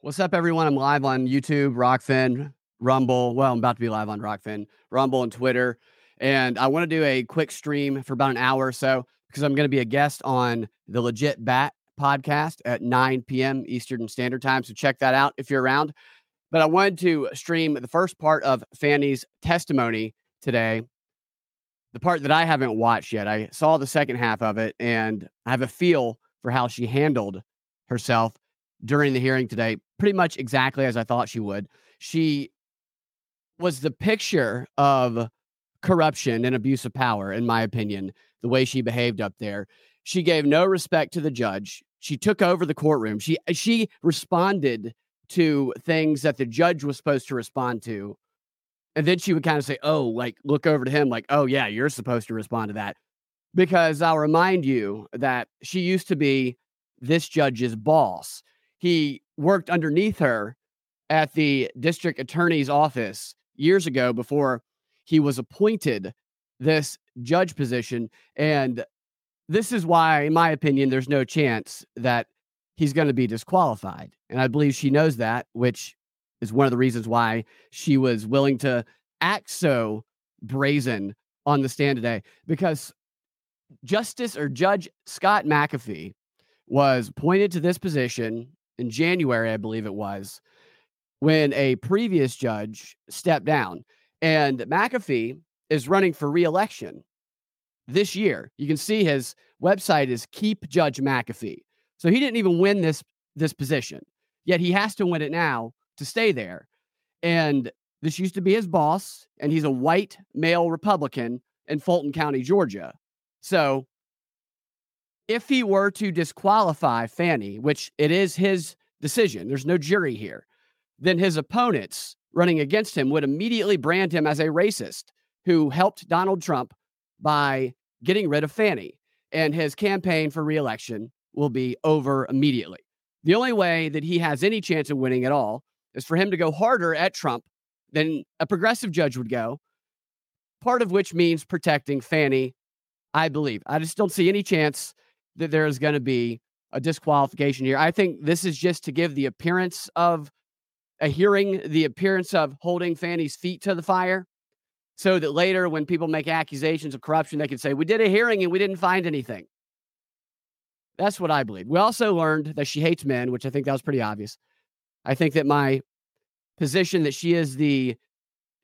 What's up, everyone? I'm live on YouTube, Rockfin, Rumble. Well, I'm about to be live on Rockfin, Rumble, and Twitter. And I want to do a quick stream for about an hour or so because I'm going to be a guest on the Legit Bat podcast at 9 p.m. Eastern Standard Time. So check that out if you're around. But I wanted to stream the first part of Fani's testimony today, the part that I haven't watched yet. I saw the second half of it, and I have a feel for how she handled herself during the hearing today, pretty much exactly as I thought she would. She was the picture of corruption and abuse of power, in my opinion, the way she behaved up there. She gave no respect to the judge. She took over the courtroom. She responded to things that the judge was supposed to respond to. And then she would kind of say, oh, like, look over to him like, oh, yeah, you're supposed to respond to that. Because I'll remind you that she used to be this judge's boss. He worked underneath her at the district attorney's office years ago before he was appointed this judge position. And this is why, in my opinion, there's no chance that he's going to be disqualified. And I believe she knows that, which is one of the reasons why she was willing to act so brazen on the stand today, because Judge Scott McAfee was appointed to this position in January, I believe it was, when a previous judge stepped down. And McAfee is running for re-election this year. You can see his website is Keep Judge McAfee. So he didn't even win this position, yet he has to win it now to stay there. And this used to be his boss, and he's a white male Republican in Fulton County, Georgia. So if he were to disqualify Fani, which it is his decision, there's no jury here, then his opponents running against him would immediately brand him as a racist who helped Donald Trump by getting rid of Fani, and his campaign for re-election will be over immediately. The only way that he has any chance of winning at all is for him to go harder at Trump than a progressive judge would go, part of which means protecting Fani, I believe. I just don't see any chance that there is going to be a disqualification here. I think this is just to give the appearance of a hearing, the appearance of holding Fani's feet to the fire, so that later when people make accusations of corruption, they can say, we did a hearing and we didn't find anything. That's what I believe. We also learned that she hates men, which I think that was pretty obvious. I think that my position that she is the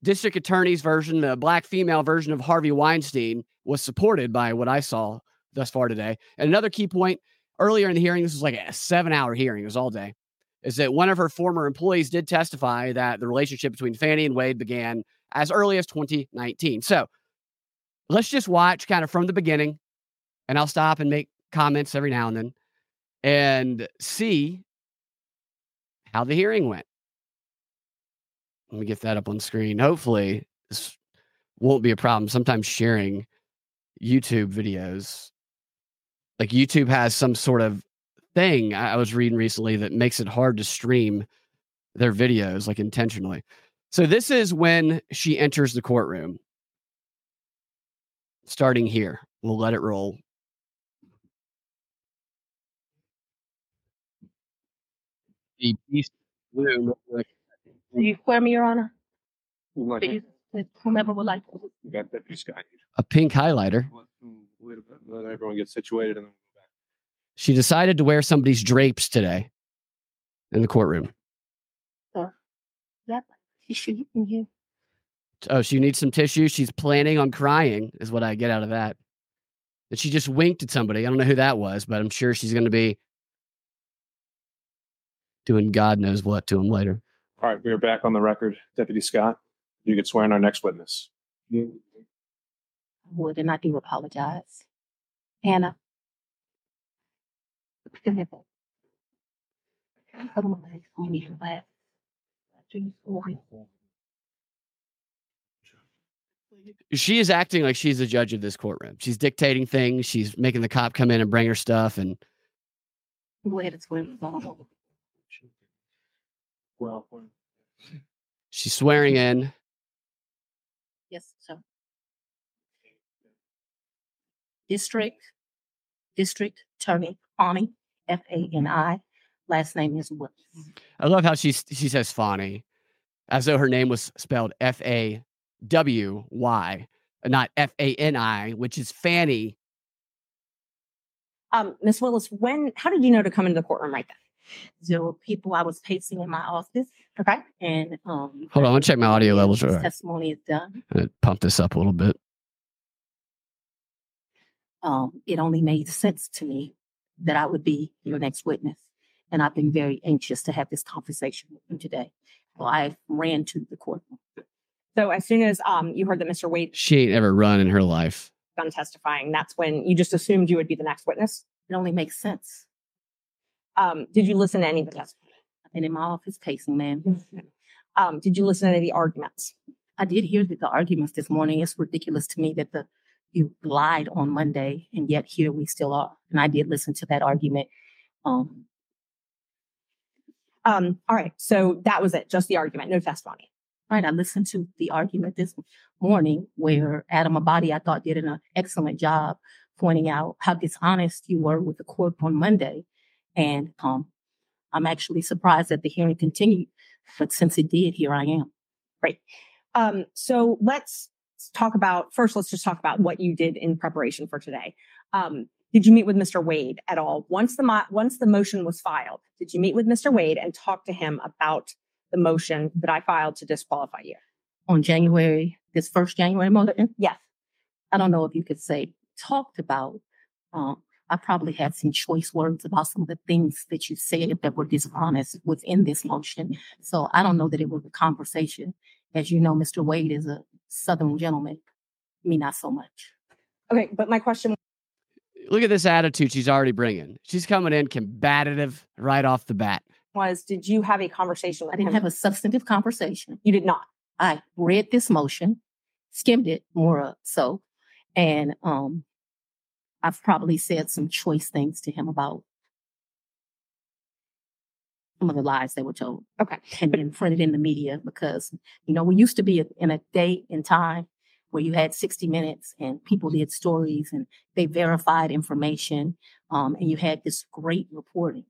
district attorney's version, the black female version of Harvey Weinstein, was supported by what I saw thus far today. And another key point earlier in the hearing, this was like a 7-hour hearing, it was all day, is that one of her former employees did testify that the relationship between Fani and Wade began as early as 2019. So let's just watch kind of from the beginning, and I'll stop and make comments every now and then and see how the hearing went. Let me get that up on screen. Hopefully this won't be a problem. Sometimes sharing YouTube videos, like YouTube has some sort of thing I was reading recently that makes it hard to stream their videos, like, intentionally. So this is when she enters the courtroom. Starting here, we'll let it roll. You swear me, Your Honor? Please, whomever would like. A pink highlighter. Let everyone get situated and then we'll go back. She decided to wear somebody's drapes today in the courtroom. Sir, is that tissue in here? Oh, she needs some tissue. She's planning on crying, is what I get out of that. And she just winked at somebody. I don't know who that was, but I'm sure she's going to be doing God knows what to him later. All right, we are back on the record. Deputy Scott, you can swear in our next witness. I would, and I do apologize. Hannah. She is acting like she's the judge of this courtroom. She's dictating things. She's making the cop come in and bring her stuff. And go ahead and swear. Well, she's swearing in. Yes, sir. District Attorney Fani, F-A-N-I, last name is Willis. I love how she says Fani, as though her name was spelled F-A-W-Y, not F-A-N-I, which is Fani. Ms. Willis, how did you know to come into the courtroom like that? There were people I was pacing in my office. Okay. And hold on, I'm going to check my audio levels. Testimony is done. And pump this up a little bit. It only made sense to me that I would be your next witness. And I've been very anxious to have this conversation with you today. Well, I ran to the courtroom. So as soon as you heard that Mr. Wade... She ain't ever run in her life. ...done testifying, that's when you just assumed you would be the next witness? It only makes sense. Did you listen to any of the testimony? I've been in my office pacing, ma'am. Mm-hmm. Did you listen to any of the arguments? I did hear the arguments this morning. It's ridiculous to me that you lied on Monday, and yet here we still are. And I did listen to that argument. All right. So that was it. Just the argument. No testimony. Right. I listened to the argument this morning where Adam Abadi, I thought, did an excellent job pointing out how dishonest you were with the court on Monday. And I'm actually surprised that the hearing continued. But since it did, here I am. Great. So let's just talk about what you did in preparation for today. Did you meet with Mr. Wade at all? Once the motion was filed, did you meet with Mr. Wade and talk to him about the motion that I filed to disqualify you? On January, this first January motion? Yes. I don't know if you could say talked about. I probably had some choice words about some of the things that you said that were dishonest within this motion. So I don't know that it was a conversation. As you know, Mr. Wade is a Southern gentleman. Me, not so much. Okay, but my question... Look at this attitude she's already bringing. She's coming in combative right off the bat. Did you have a conversation with him? I didn't have a substantive conversation. You did not? I read this motion, skimmed it more so, and I've probably said some choice things to him about some of the lies they were told. Okay. And been printed in the media because, you know, we used to be in a day and time where you had 60 Minutes and people did stories and they verified information and you had this great reporting.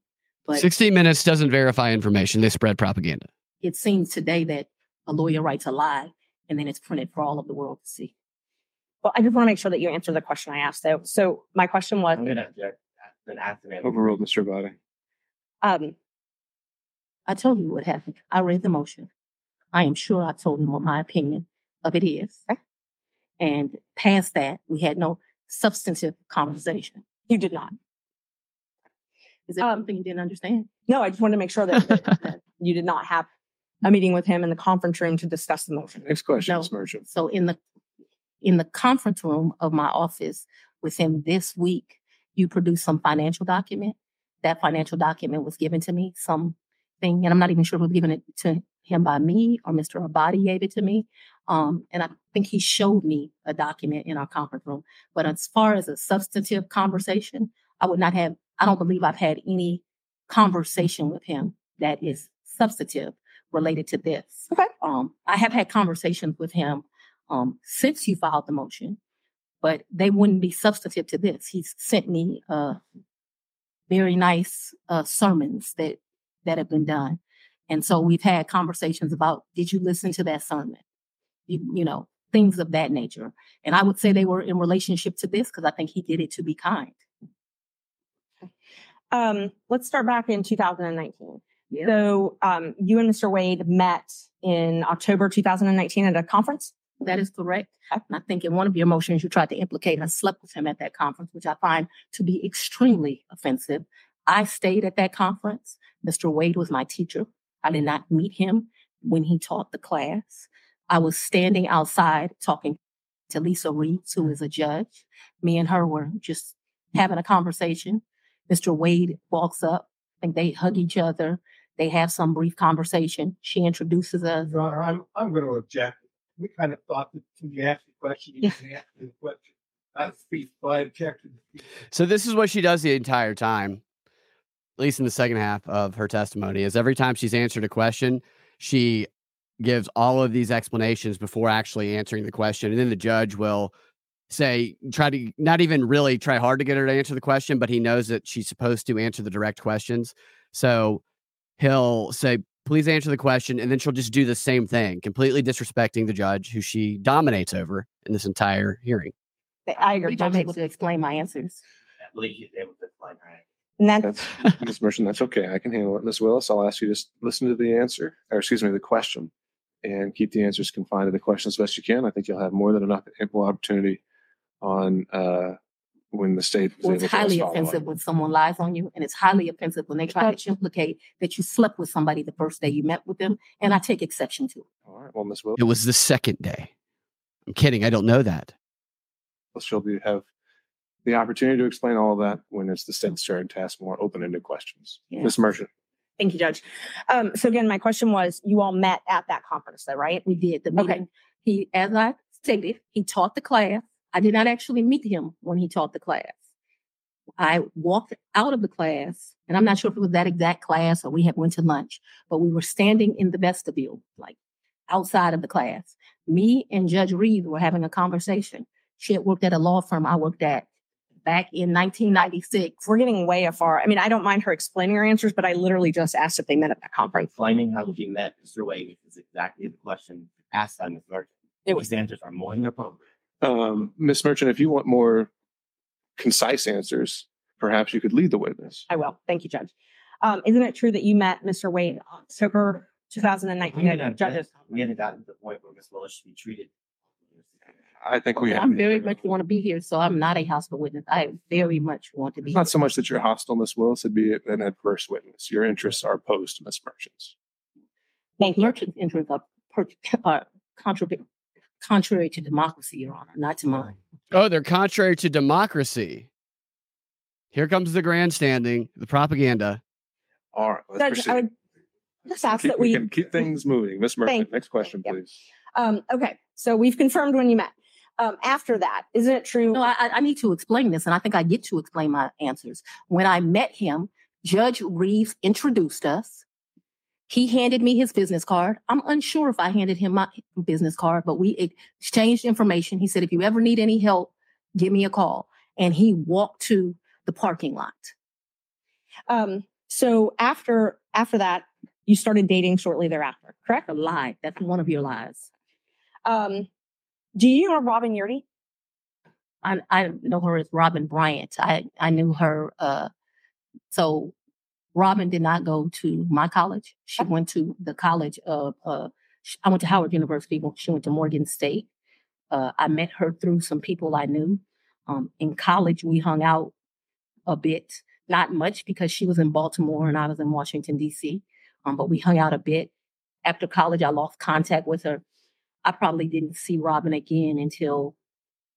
But 60 Minutes doesn't verify information. They spread propaganda. It seems today that a lawyer writes a lie and then it's printed for all of the world to see. Well, I just want to make sure that you answer the question I asked, though. So my question was... I'm going to object and ask the overruled, Mr. Body. I told you what happened. I read the motion. I am sure I told him what my opinion of it is. Okay. And past that, we had no substantive conversation. You did not. Is that something you didn't understand? No, I just wanted to make sure that you did not have a meeting with him in the conference room to discuss the motion. Next question, Ms. Merchant. So in the conference room of my office within this week, you produced some financial document. That financial document was given to me, something, and I'm not even sure it was given it to him by me or Mr. Abadi gave it to me. And I think he showed me a document in our conference room. But as far as a substantive conversation, I don't believe I've had any conversation with him that is substantive related to this. Okay. I have had conversations with him since you filed the motion, but they wouldn't be substantive to this. He's sent me very nice sermons that have been done. And so we've had conversations about, did you listen to that sermon? You know, things of that nature. And I would say they were in relationship to this because I think he did it to be kind. Okay. Let's start back in 2019. Yeah. So you and Mr. Wade met in October 2019 at a conference? That is correct. I think in one of your motions you tried to implicate I slept with him at that conference, which I find to be extremely offensive. I stayed at that conference. Mr. Wade was my teacher. I did not meet him when he taught the class. I was standing outside talking to Lisa Reeves, who is a judge. Me and her were just having a conversation. Mr. Wade walks up. I think they hug each other. They have some brief conversation. She introduces us. Your Honor, I'm going to object. We kind of thought that when you asked the question, you can answer the question. I speak by objection. So this is what she does the entire time, at least in the second half of her testimony, is every time she's answered a question, she gives all of these explanations before actually answering the question. And then the judge will say, try to not even really try hard to get her to answer the question, but he knows that she's supposed to answer the direct questions. So he'll say, please answer the question. And then she'll just do the same thing, completely disrespecting the judge who she dominates over in this entire hearing. I agree. I'm able to explain my answers. I believe she's able to explain her answers. Ms. Merchant, that's okay. I can handle it. Ms. Willis, I'll ask you to just listen to the answer, or excuse me, the question, and keep the answers confined to the question as best you can. I think you'll have more than enough ample opportunity on when the state is able to respond. It's highly offensive when someone lies on you, and it's highly offensive when they try to implicate that you slept with somebody the first day you met with them, and I take exception to it. All right. Well, Ms. Willis. It was the second day. I'm kidding. I don't know that. She'll have the opportunity to explain all of that when it's the state's turn to ask more open-ended questions. Yeah. Ms. Merchant. Thank you, Judge. So again, my question was, you all met at that conference though, right? We did. The meeting. Okay. He, as I stated, he taught the class. I did not actually meet him when he taught the class. I walked out of the class, and I'm not sure if it was that exact class or we had went to lunch, but we were standing in the vestibule, like outside of the class. Me and Judge Reed were having a conversation. She had worked at a law firm I worked at back in 1996. We're getting way afar. I mean, I don't mind her explaining her answers, but I literally just asked if they met at that conference. Explaining how she met Mr. Wade is exactly the question asked by Ms. Merchant. These answers are more than appropriate. Ms. Merchant, if you want more concise answers, perhaps you could lead the witness. I will. Thank you, Judge. Isn't it true that you met Mr. Wade in October 2019? We hadn't gotten to the point where Ms. Willis should be treated. I think we have. I'm very much want to be here, so I'm not a hostile witness. I very much want to be here. Not so much that you're hostile, Ms. Willis, it'd be an adverse witness. Your interests are opposed to Ms. Merchant's. Thank you. Merchant's interests are contrary to democracy, Your Honor, not to mine. Oh, they're contrary to democracy. Here comes the grandstanding, the propaganda. All right, let's proceed. I would just ask that we can keep things moving. Ms. Merchant, next question, please. Okay, so we've confirmed when you met. After that, isn't it true? No, I need to explain this, and I think I get to explain my answers. When I met him, Judge Reeves introduced us. He handed me his business card. I'm unsure if I handed him my business card, but we exchanged information. He said, if you ever need any help, give me a call. And he walked to the parking lot. So after that, you started dating shortly thereafter, correct? A lie. That's one of your lies. Do you know Robin Yerney? I know her as Robin Bryant. I knew her. So Robin did not go to my college. She went to the college of, I went to Howard University. She went to Morgan State. I met her through some people I knew. In college, we hung out a bit, not much because she was in Baltimore and I was in Washington, D.C., but we hung out a bit. After college, I lost contact with her. I probably didn't see Robin again until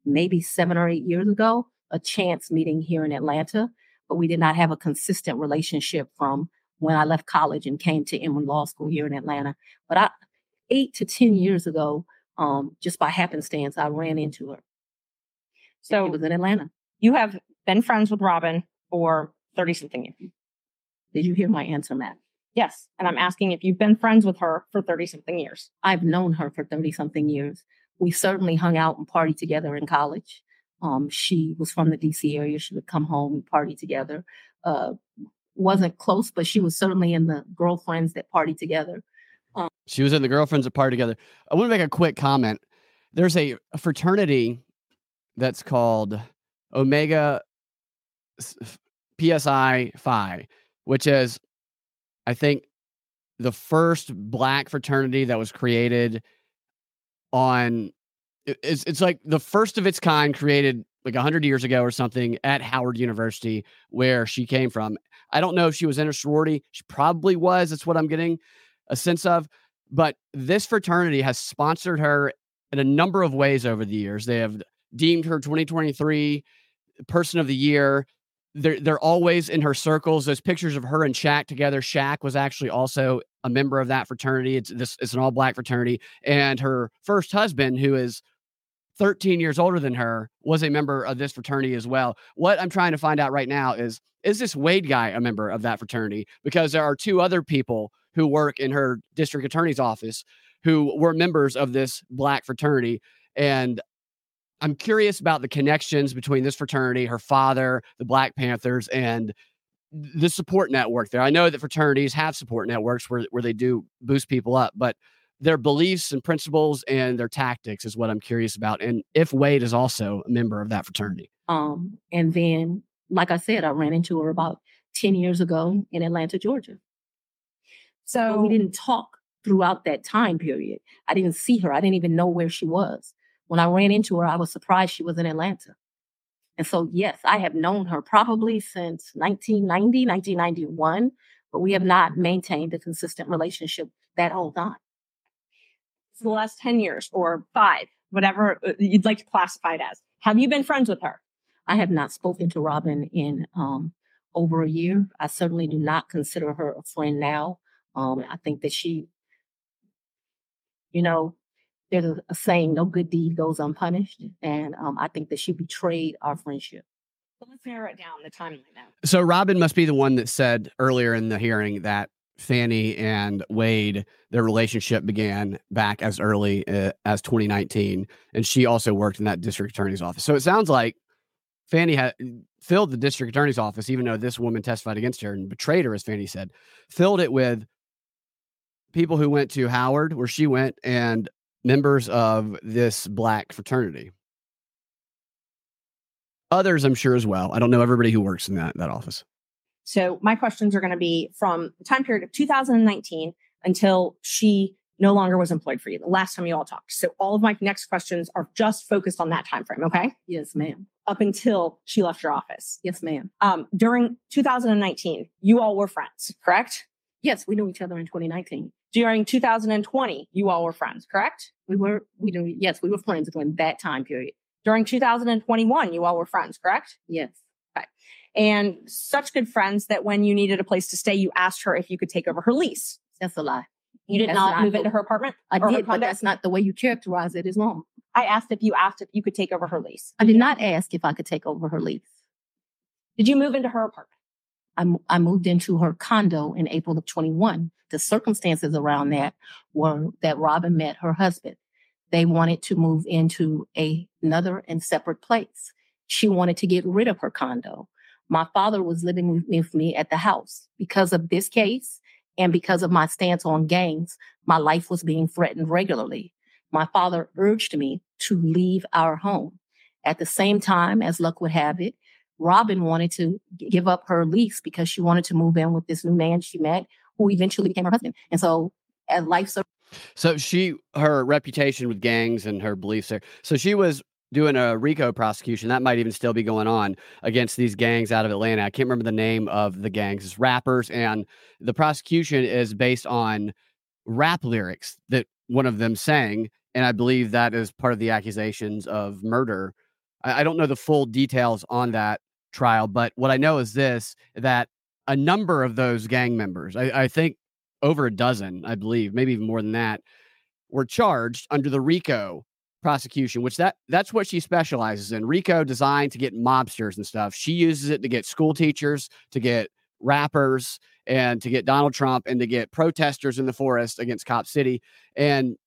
maybe 7 or 8 years ago, a chance meeting here in Atlanta, but we did not have a consistent relationship from when I left college and came to Emory Law School here in Atlanta. But 8 to 10 years ago, just by happenstance, I ran into her. So it was in Atlanta. You have been friends with Robin for 30-something years. Did you hear my answer, Matt? Yes. And I'm asking if you've been friends with her for 30-something years. I've known her for 30-something years. We certainly hung out and partied together in college. She was from the D.C. area. She would come home and party together. Wasn't close, but she was certainly in the girlfriends that partied together. She was in the girlfriends that partied together. I want to make a quick comment. There's a fraternity that's called Omega Psi Phi, which is, I think, the first black fraternity that was created on, it's like the first of its kind, created like 100 years ago or something at Howard University, where she came from. I don't know if she was in a sorority. She probably was. That's what I'm getting a sense of. But this fraternity has sponsored her in a number of ways over the years. They have deemed her 2023 Person of the Year. They're always in her circles. Those pictures of her and Shaq together. Shaq was actually also a member of that fraternity. It's an all-black fraternity. And her first husband, who is 13 years older than her, was a member of this fraternity as well. What I'm trying to find out right now is this Wade guy a member of that fraternity? Because there are two other people who work in her district attorney's office who were members of this black fraternity. And I'm curious about the connections between this fraternity, her father, the Black Panthers, and the support network there. I know that fraternities have support networks where they do boost people up, but their beliefs and principles and their tactics is what I'm curious about. And if Wade is also a member of that fraternity. And then, like I said, I ran into her about 10 years ago in Atlanta, Georgia. So we didn't talk throughout that time period. I didn't see her. I didn't even know where she was. When I ran into her, I was surprised she was in Atlanta. And so, yes, I have known her probably since 1990, 1991, but we have not maintained a consistent relationship that whole time. For the last 10 years or 5, whatever you'd like to classify it as. Have you been friends with her? I have not spoken to Robin in over a year. I certainly do not consider her a friend now. I think that she, you know, there's a saying, no good deed goes unpunished. And I think that she betrayed our friendship. So let's narrow it down, the timeline now. So Robin must be the one that said earlier in the hearing that Fani and Wade, their relationship began back as early as 2019. And she also worked in that district attorney's office. So it sounds like Fani had filled the district attorney's office, even though this woman testified against her and betrayed her, as Fani said, filled it with people who went to Howard, where she went, and members of this black fraternity. Others, I'm sure, as well. I don't know everybody who works in that office. So my questions are going to be from the time period of 2019 until she no longer was employed for you, the last time you all talked. So all of my next questions are just focused on that time frame, okay? Yes, ma'am. Up until she left your office. Yes, ma'am. During 2019, you all were friends, correct? Yes, we knew each other in 2019. During 2020, you all were friends, correct? We were friends during that time period. During 2021, you all were friends, correct? Yes. And such good friends that when you needed a place to stay, you asked her if you could take over her lease. That's a lie. You did not move into her apartment? I did, but that's not the way you characterize it is wrong. I asked if you could take over her lease. I did not ask if I could take over her lease. Did you move into her apartment? I moved into her condo in April of 21. The circumstances around that were that Robin met her husband. They wanted to move into another and separate place. She wanted to get rid of her condo. My father was living with me at the house. Because of this case and because of my stance on gangs, my life was being threatened regularly. My father urged me to leave our home. At the same time, as luck would have it, Robin wanted to give up her lease because she wanted to move in with this new man she met, who eventually became her husband. And so as life... So her reputation with gangs and her beliefs there. So she was doing a RICO prosecution that might even still be going on against these gangs out of Atlanta. I can't remember the name of the gangs. It's rappers, and the prosecution is based on rap lyrics that one of them sang, and I believe that is part of the accusations of murder. I don't know the full details on that trial, but what I know is this, that a number of those gang members, I think over a dozen, I believe, maybe even more than that, were charged under the RICO prosecution, which that's what she specializes in. RICO designed to get mobsters and stuff. She uses it to get school teachers, to get rappers, and to get Donald Trump, and to get protesters in the forest against Cop City. And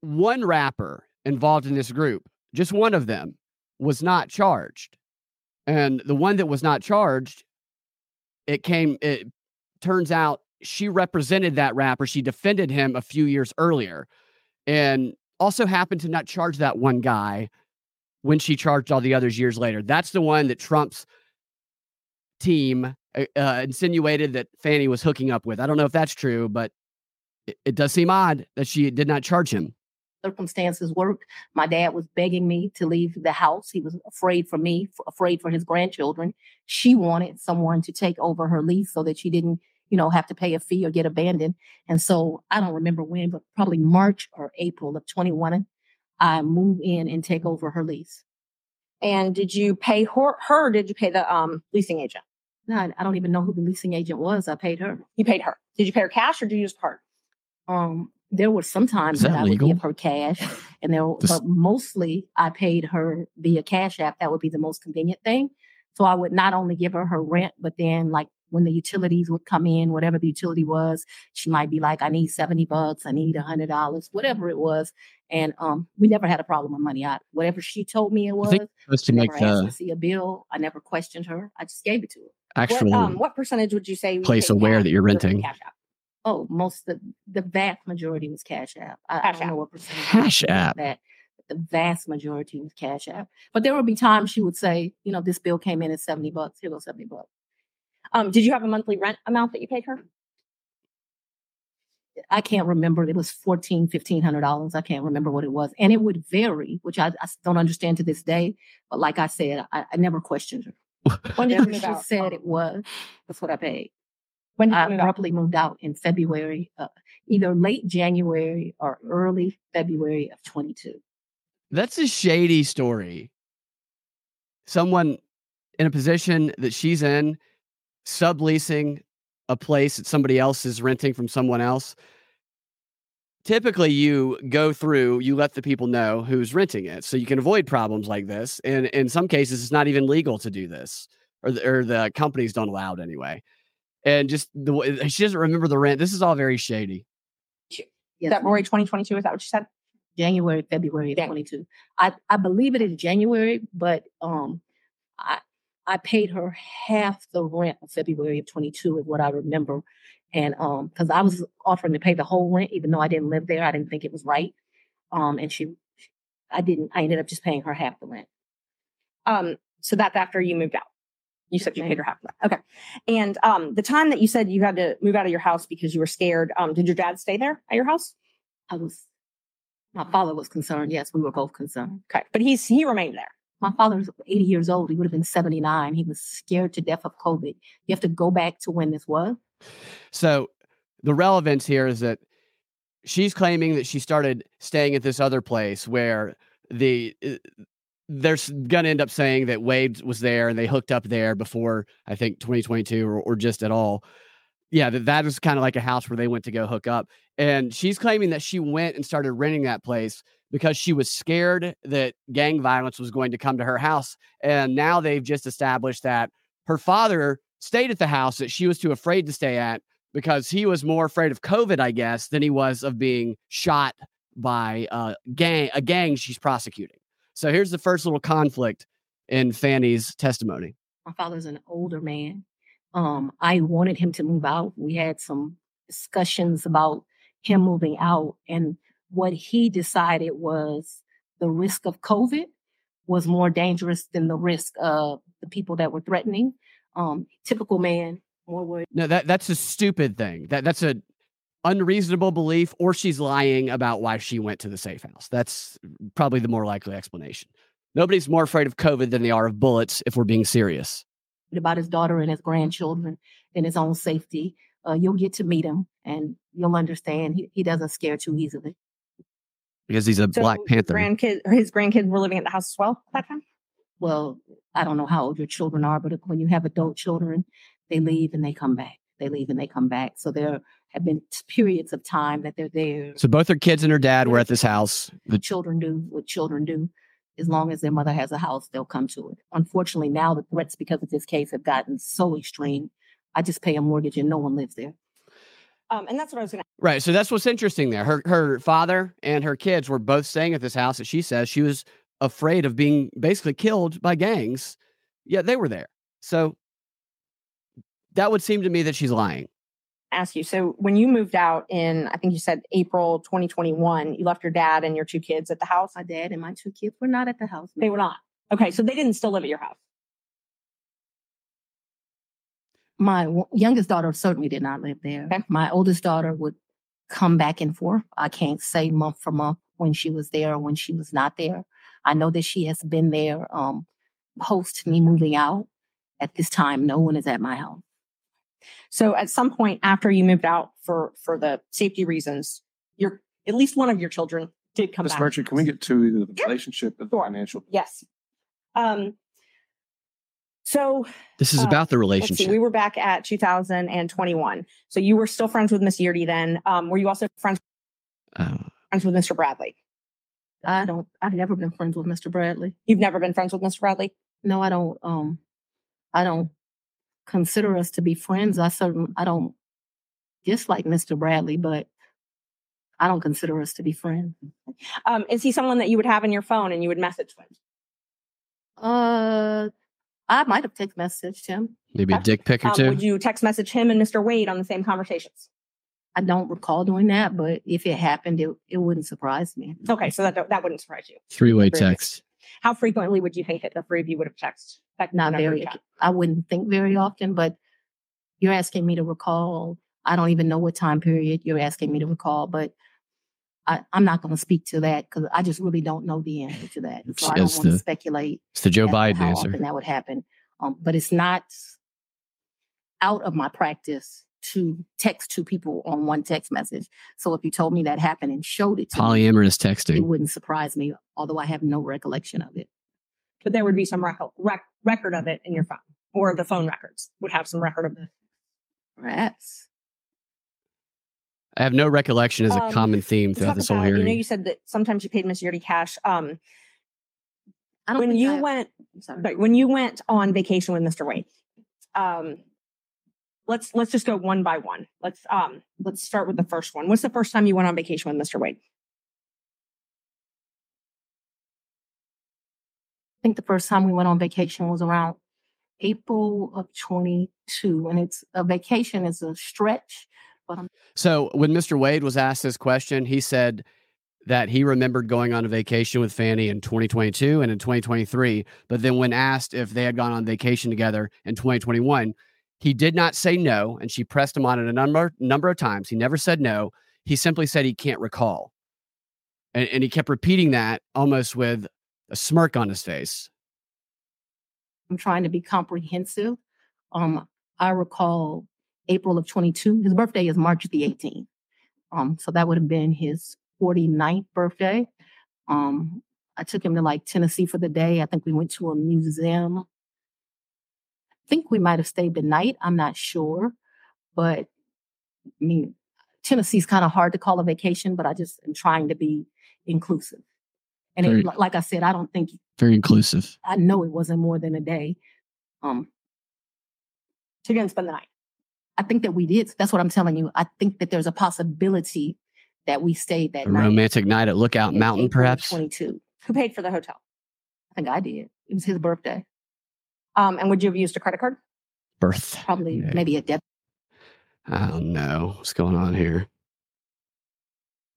one rapper involved in this group, just one of them, was not charged. And the one that was not charged, it turns out she represented that rapper. She defended him a few years earlier. And also happened to not charge that one guy when she charged all the others years later. That's the one that Trump's team insinuated that Fani was hooking up with. I don't know if that's true, but it does seem odd that she did not charge him. Circumstances worked. My dad was begging me to leave the house. He was afraid for me, afraid for his grandchildren. She wanted someone to take over her lease so that she didn't have to pay a fee or get abandoned. And so I don't remember when, but probably March or April of 21, I move in and take over her lease. And did you pay her or did you pay the leasing agent? No, I don't even know who the leasing agent was. I paid her. You paid her. Did you pay her cash or did you use card? There were some times that I would give her cash, and but mostly I paid her via Cash App. That would be the most convenient thing. So I would not only give her rent, but then like when the utilities would come in, whatever the utility was, she might be like, I need $70, I need $100, whatever it was. And we never had a problem with money. Whatever she told me it was, I never asked to see a bill. I never questioned her. I just gave it to her. Actually, what percentage would you say? Place aware that you're renting. Cash App? Oh, the vast majority was Cash App. I don't know what percentage. Cash App. The vast majority was Cash App. But there would be times she would say, you know, this bill came in at $70. Here goes $70. Did you have a monthly rent amount that you paid her? I can't remember. It was $1,400, $1,500. I can't remember what it was. And it would vary, which I don't understand to this day. But like I said, I never questioned her. Whatever she said it was, that's what I paid. When I abruptly moved out in February, either late January or early February of 22. That's a shady story. Someone in a position that she's in, subleasing a place that somebody else is renting from someone else. Typically, you go through, you let the people know who's renting it so you can avoid problems like this. And in some cases, it's not even legal to do this, or the companies don't allow it anyway. And she doesn't remember the rent. This is all very shady. Yes. February 2022, is that what you said? January, February of 22. I believe it is January, but I paid her half the rent of February of 22 is what I remember. And because I was offering to pay the whole rent, even though I didn't live there, I didn't think it was right. And I ended up just paying her half the rent. So that's after you moved out. You said you paid her half of that. Okay. And the time that you said you had to move out of your house because you were scared, did your dad stay there at your house? My father was concerned. Yes, we were both concerned. Okay. But he remained there. My father's 80 years old. He would have been 79. He was scared to death of COVID. You have to go back to when this was. So the relevance here is that she's claiming that she started staying at this other place where they're going to end up saying that Wade was there and they hooked up there before, I think, 2022 or just at all. Yeah, that was kind of like a house where they went to go hook up. And she's claiming that she went and started renting that place because she was scared that gang violence was going to come to her house. And now they've just established that her father stayed at the house that she was too afraid to stay at because he was more afraid of COVID, I guess, than he was of being shot by a gang she's prosecuting. So here's the first little conflict in Fanny's testimony. My father's an older man. I wanted him to move out. We had some discussions about him moving out. And what he decided was the risk of COVID was more dangerous than the risk of the people that were threatening. Typical man, more worried. No, that's a stupid thing. That's an unreasonable belief, or she's lying about why she went to the safe house. That's probably the more likely explanation. Nobody's more afraid of COVID than they are of bullets, if we're being serious. About his daughter and his grandchildren and his own safety. You'll get to meet him and you'll understand he doesn't scare too easily. Because he's a Black Panther. His grandkids were living at the house as well at that time? Well, I don't know how old your children are, but when you have adult children, they leave and they come back. They leave and they come back. So they're have been periods of time that they're there. So both her kids and her dad were at this house. The children do what children do. As long as their mother has a house, they'll come to it. Unfortunately, now the threats because of this case have gotten so extreme. I just pay a mortgage and no one lives there. And that's what I was going to... Right. So that's what's interesting there. Her father and her kids were both staying at this house that she says she was afraid of being basically killed by gangs. Yet they were there. So that would seem to me that she's lying. Ask you. So when you moved out in, I think you said April 2021, you left your dad and your two kids at the house. My dad and my two kids were not at the house. They were not. Okay. So they didn't still live at your house. My youngest daughter certainly did not live there. Okay. My oldest daughter would come back and forth. I can't say month for month when she was there or when she was not there. I know that she has been there post me moving out. At this time, no one is at my house. So at some point after you moved out for the safety reasons, at least one of your children did come back. Ms. Merchant, can we get to either the relationship or the financial? Yes. So this is about the relationship. Let's see, we were back at 2021. So you were still friends with Miss Yerney then. Were you also friends with Mr. Bradley? I've never been friends with Mr. Bradley. You've never been friends with Mr. Bradley? No, I don't. consider us to be friends. I don't dislike Mr. Bradley, but I don't consider us to be friends. Is he someone that you would have on your phone and you would message with? I might have text messaged him. Maybe a dick pic or two. Would you text message him and Mr. Wade on the same conversations? I don't recall doing that, but if it happened, it wouldn't surprise me. Okay, so that wouldn't surprise you. Three-way text. How frequently would you think that the three of you would have texted? Not very. I wouldn't think very often, but you're asking me to recall. I don't even know what time period you're asking me to recall, but I'm not going to speak to that because I just really don't know the answer to that. So I don't want to speculate. It's the Joe Biden answer. Often that would happen. But it's not out of my practice to text two people on one text message. So if you told me that happened and showed it to polyamorous me, texting, it wouldn't surprise me, although I have no recollection of it. But there would be some record of it in your phone, or the phone records would have some record of it. Perhaps. I have no recollection as a common theme throughout this whole hearing. You know, you said that sometimes you paid Ms. Yerney cash. When you went on vacation with Mr. Wade, let's just go one by one. Let's start with the first one. What's the first time you went on vacation with Mr. Wade? I think the first time we went on vacation was around April of 22, and it's a vacation is a stretch. So when Mr. Wade was asked this question, he said that he remembered going on a vacation with Fani in 2022 and in 2023. But then when asked if they had gone on vacation together in 2021, he did not say no. And she pressed him on it a number of times. He never said no. He simply said he can't recall. And he kept repeating that almost with a smirk on his face. I'm trying to be comprehensive. I recall April of 22. His birthday is March the 18th. So that would have been his 49th birthday. I took him to Tennessee for the day. I think we went to a museum. I think we might have stayed the night. I'm not sure. But I mean, Tennessee's kind of hard to call a vacation, but I just am trying to be inclusive. And very, like I said, I don't think very inclusive. I know it wasn't more than a day. So you're gonna spend the night. I think that we did. That's what I'm telling you. I think that there's a possibility that we stayed that night. Romantic night at Lookout Mountain, perhaps. 22. Who paid for the hotel? I think I did. It was his birthday. And would you have used a credit card? Probably, yeah. Maybe a debit. I don't know what's going on here.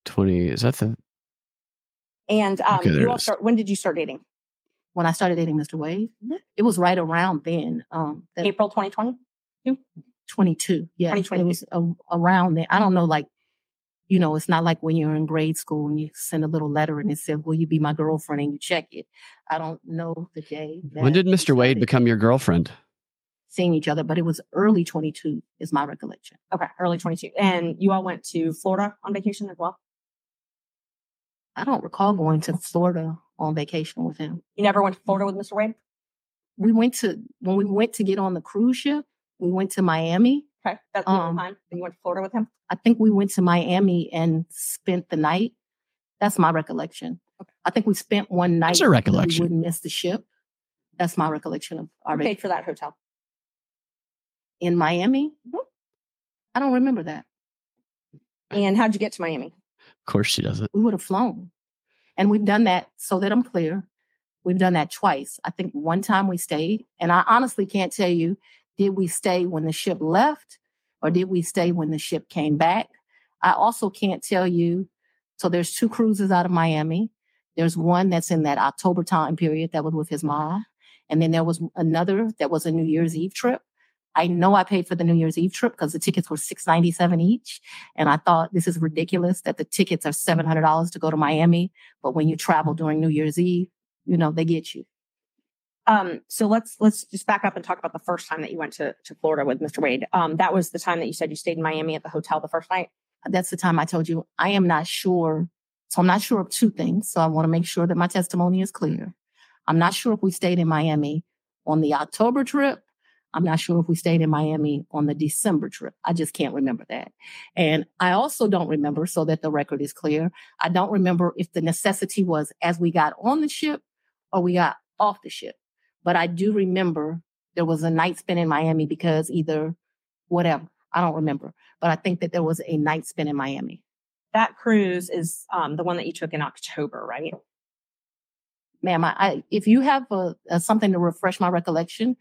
20 is that the? And okay, you all start. When did you start dating? When I started dating Mr. Wade, it was right around then. April 2022. 22. Yeah, it was around there. I don't know, it's not like when you're in grade school and you send a little letter and it said, "Will you be my girlfriend?" and you check it. I don't know the day. When did Mr. Wade become your girlfriend? Seeing each other, but it was early 22 is my recollection. Okay, early 22. And you all went to Florida on vacation as well? I don't recall going to Florida on vacation with him. You never went to Florida with Mr. Wade? When we went to get on the cruise ship, we went to Miami. Okay, that's time. Then you went to Florida with him? I think we went to Miami and spent the night. That's my recollection. Okay. I think we spent one night. That's your recollection. We wouldn't miss the ship. That's my recollection of our vacation. Paid for that hotel in Miami. Mm-hmm. I don't remember that. And how'd you get to Miami? Of course, she doesn't. We would have flown, and we've done that. So that I'm clear, we've done that twice. I think one time we stayed, and I honestly can't tell you. Did we stay when the ship left or did we stay when the ship came back? I also can't tell you. So there's two cruises out of Miami. There's one that's in that October time period that was with his mom. And then there was another that was a New Year's Eve trip. I know I paid for the New Year's Eve trip because the tickets were $697 each. And I thought this is ridiculous that the tickets are $700 to go to Miami. But when you travel during New Year's Eve, they get you. So let's just back up and talk about the first time that you went to Florida with Mr. Wade. That was the time that you said you stayed in Miami at the hotel the first night. That's the time I told you I am not sure. So I'm not sure of two things. So I want to make sure that my testimony is clear. I'm not sure if we stayed in Miami on the October trip. I'm not sure if we stayed in Miami on the December trip. I just can't remember that. And I also don't remember, so that the record is clear. I don't remember if the necessity was as we got on the ship or we got off the ship. But I do remember There was a night spent in Miami because either whatever, I don't remember. But I think that there was a night spent in Miami. That cruise is the one that you took in October, right? Ma'am, I if you have something to refresh my recollection,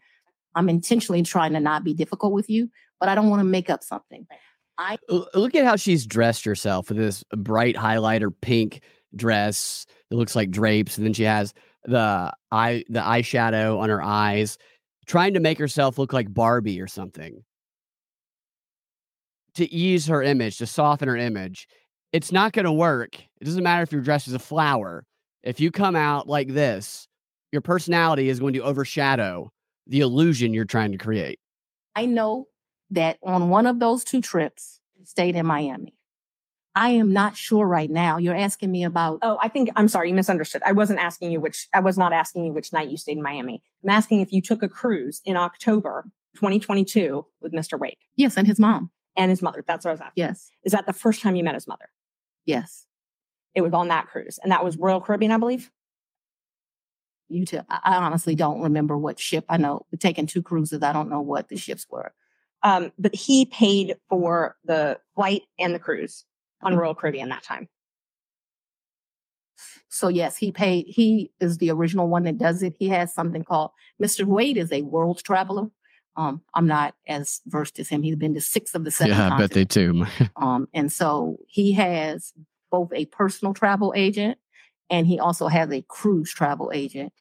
I'm intentionally trying to not be difficult with you, but I don't want to make up something. I look at how she's dressed herself with this bright highlighter pink dress. It looks like drapes, and then she has the eyeshadow on her eyes, trying to make herself look like Barbie or something. To ease her image, to soften her image. It's not going to work. It doesn't matter if you're dressed as a flower. If you come out like this, your personality is going to overshadow the illusion you're trying to create. I know that on one of those two trips, I stayed in Miami. I am not sure right now. You're asking me about... Oh, I'm sorry, you misunderstood. I was not asking you which night you stayed in Miami. I'm asking if you took a cruise in October 2022 with Mr. Wade. Yes, and his mom. And his mother. That's what I was asking. Yes. Is that the first time you met his mother? Yes. It was on that cruise. And that was Royal Caribbean, I believe? I honestly don't remember what ship. I know we're taking two cruises. I don't know what the ships were. But he paid for the flight and the cruise on Royal Caribbean that time. So yes, he paid. He is the original one that does it. He has something called... Mr. Wade is a world traveler. I'm not as versed as him. He's been to 6 of the 7 continents. Yeah, I bet they too. And so he has both a personal travel agent and he also has a cruise travel agent.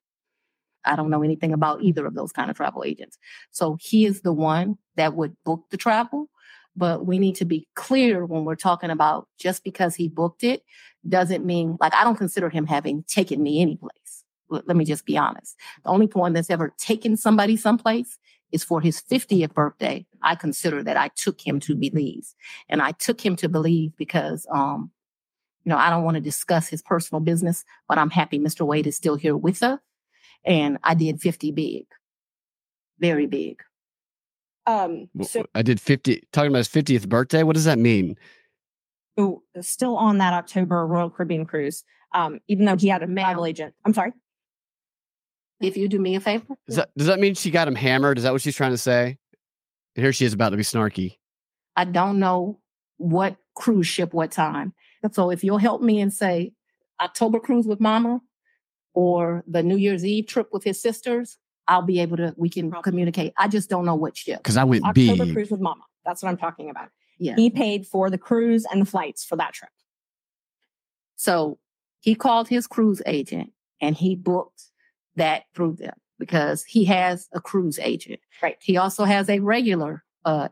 I don't know anything about either of those kind of travel agents. So he is the one that would book the travel. But we need to be clear when we're talking about just because he booked it doesn't mean, like, I don't consider him having taken me anyplace. Let me just be honest. The only one that's ever taken somebody someplace is for his 50th birthday. I consider that I took him to Belize. And I took him to Belize because, I don't want to discuss his personal business, but I'm happy Mr. Wade is still here with us. And I did 50 big, very big. I did 50, talking about his 50th birthday. What does that mean? Still on that October Royal Caribbean cruise, even though he had a travel agent. I'm sorry. If you do me a favor. Does that mean she got him hammered? Is that what she's trying to say? Here she is about to be snarky. I don't know what cruise ship, what time. So if you'll help me and say October cruise with mama or the New Year's Eve trip with his sisters, I'll be able to, we can communicate. I just don't know what ship. Because I went October cruise with mama. That's what I'm talking about. Yeah. He paid for the cruise and the flights for that trip. So he called his cruise agent and he booked that through them because he has a cruise agent. Right. He also has a regular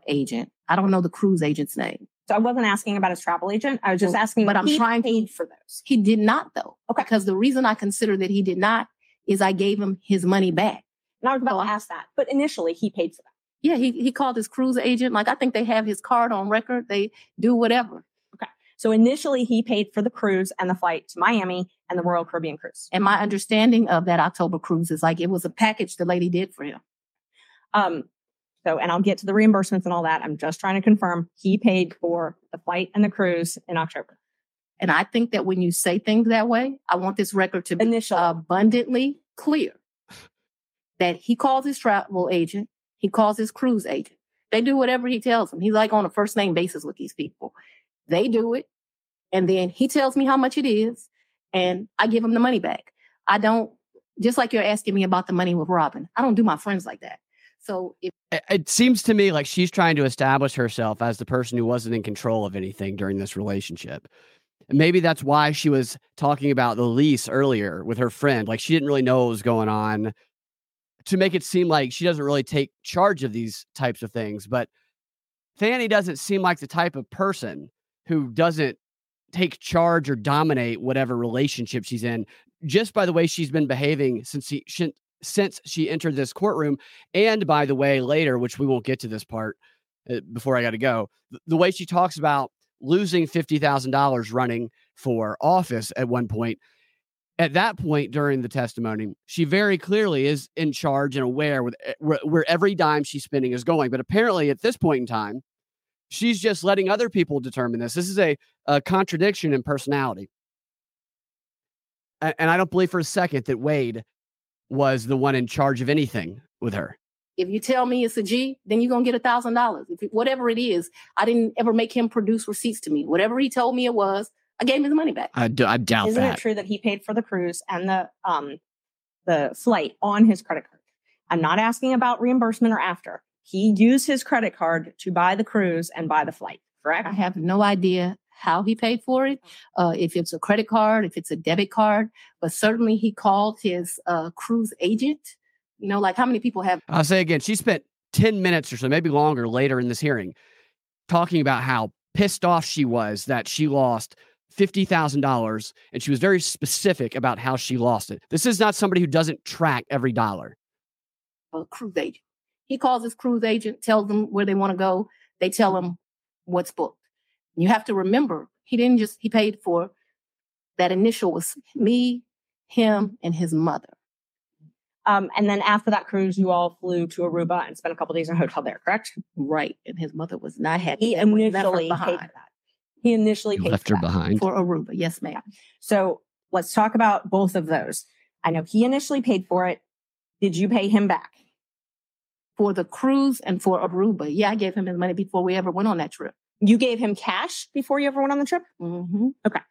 agent. I don't know the cruise agent's name. So I wasn't asking about his travel agent. I was just asking, but paid for those. He did not though. Okay. Because the reason I consider that he did not is I gave him his money back. And I was about to ask that, but initially he paid for that. Yeah. He called his cruise agent. Like I think they have his card on record. They do whatever. Okay. So initially he paid for the cruise and the flight to Miami and the Royal Caribbean cruise. And my understanding of that October cruise is like it was a package the lady did for him. And I'll get to the reimbursements and all that. I'm just trying to confirm he paid for the flight and the cruise in October. And I think that when you say things that way, I want this record to be abundantly clear that he calls his travel agent, he calls his cruise agent. They do whatever he tells them. He's like on a first name basis with these people. They do it. And then he tells me how much it is. And I give him the money back. I don't, just like you're asking me about the money with Robin. I don't do my friends like that. So it seems to me like she's trying to establish herself as the person who wasn't in control of anything during this relationship. And maybe that's why she was talking about the lease earlier with her friend. Like she didn't really know what was going on to make it seem like she doesn't really take charge of these types of things. But Fani doesn't seem like the type of person who doesn't take charge or dominate whatever relationship she's in just by the way she's been behaving since she entered this courtroom. And by the way, later, which we won't get to this part before I got to go, the way she talks about losing $50,000 running for office at one point. At that point during the testimony, she very clearly is in charge and aware with where every dime she's spending is going. But apparently at this point in time, she's just letting other people determine this. This is a contradiction in personality. And I don't believe for a second that Wade was the one in charge of anything with her. If you tell me it's a G, then you're going to get $1,000. Whatever it is, I didn't ever make him produce receipts to me. Whatever he told me it was, I gave him his money back. I doubt Isn't that. Isn't it true that he paid for the cruise and the flight on his credit card? I'm not asking about reimbursement or after. He used his credit card to buy the cruise and buy the flight, correct? I have no idea how he paid for it, if it's a credit card, if it's a debit card. But certainly he called his cruise agent. You know, like how many people have... I'll say again, she spent 10 minutes or so, maybe longer later in this hearing, talking about how pissed off she was that she lost $50,000. And she was very specific about how she lost it. This is not somebody who doesn't track every dollar. A cruise agent. He calls his cruise agent, tells them where they want to go. They tell him what's booked. You have to remember, he paid for that initial was me, him, and his mother. And then after that cruise, you all flew to Aruba and spent a couple days in a hotel there, correct? Right. And his mother was not happy. He initially paid for that. He initially left her behind for Aruba. Yes, ma'am. So let's talk about both of those. I know he initially paid for it. Did you pay him back? For the cruise and for Aruba. Yeah, I gave him his money before we ever went on that trip. You gave him cash before you ever went on the trip? Mm-hmm. Okay.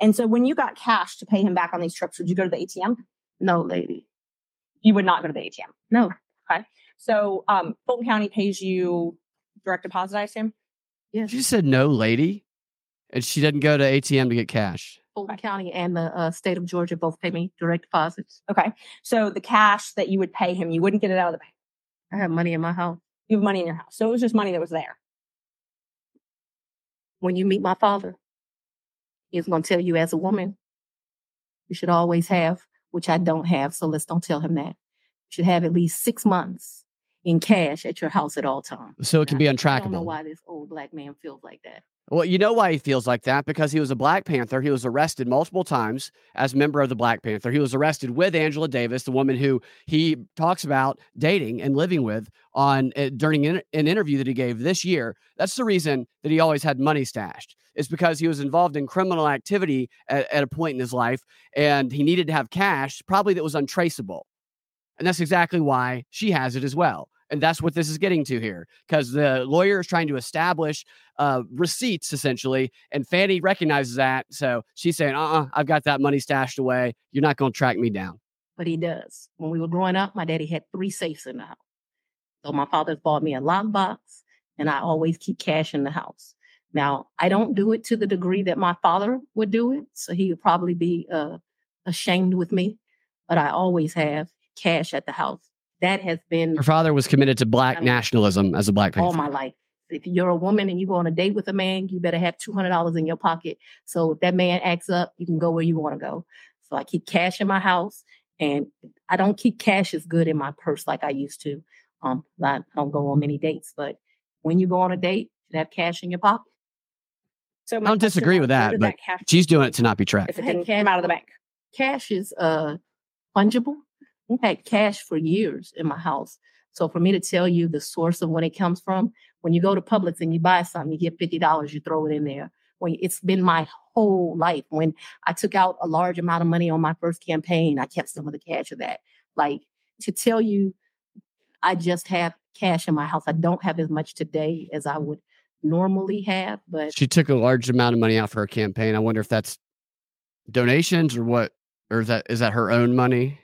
And so when you got cash to pay him back on these trips, would you go to the ATM? No, lady. You would not go to the ATM? No. Okay. So Fulton County pays you direct deposit, I assume? Yes. She said no, lady. And she didn't go to ATM to get cash. Fulton County and the state of Georgia both pay me direct deposits. Okay. So the cash that you would pay him, you wouldn't get it out of the bank? I have money in my house. You have money in your house. So it was just money that was there. When you meet my father, he's going to tell you as a woman, you should always have, which I don't have, so let's don't tell him that. You should have at least 6 months in cash at your house at all times. So it can be untrackable. I don't know why this old black man feels like that. Well, you know why he feels like that, because he was a Black Panther. He was arrested multiple times as a member of the Black Panther. He was arrested with Angela Davis, the woman who he talks about dating and living with during an interview that he gave this year. That's the reason that he always had money stashed. It's because he was involved in criminal activity at a point in his life, and he needed to have cash, probably that was untraceable. And that's exactly why she has it as well. And that's what this is getting to here, because the lawyer is trying to establish receipts, essentially. And Fani recognizes that. So she's saying, I've got that money stashed away. You're not going to track me down. But he does. When we were growing up, my daddy had 3 safes in the house. So my father's bought me a lockbox, and I always keep cash in the house. Now, I don't do it to the degree that my father would do it. So he would probably be ashamed with me. But I always have cash at the house. That has been... Her father was committed to black nationalism as a Black Panther. All my life. If you're a woman and you go on a date with a man, you better have $200 in your pocket. So if that man acts up, you can go where you want to go. So I keep cash in my house, and I don't keep cash as good in my purse like I used to. I don't go on many dates, but when you go on a date, you have cash in your pocket. So I don't disagree with that, but she's doing it to not be tracked. If it didn't come out of the bank. Cash is fungible. I've had cash for years in my house. So for me to tell you the source of when it comes from, when you go to Publix and you buy something, you get $50, you throw it in there. It's been my whole life. When I took out a large amount of money on my first campaign, I kept some of the cash of that. Like, to tell you, I just have cash in my house. I don't have as much today as I would normally have. But she took a large amount of money out for her campaign. I wonder if that's donations or what, or is that her own money?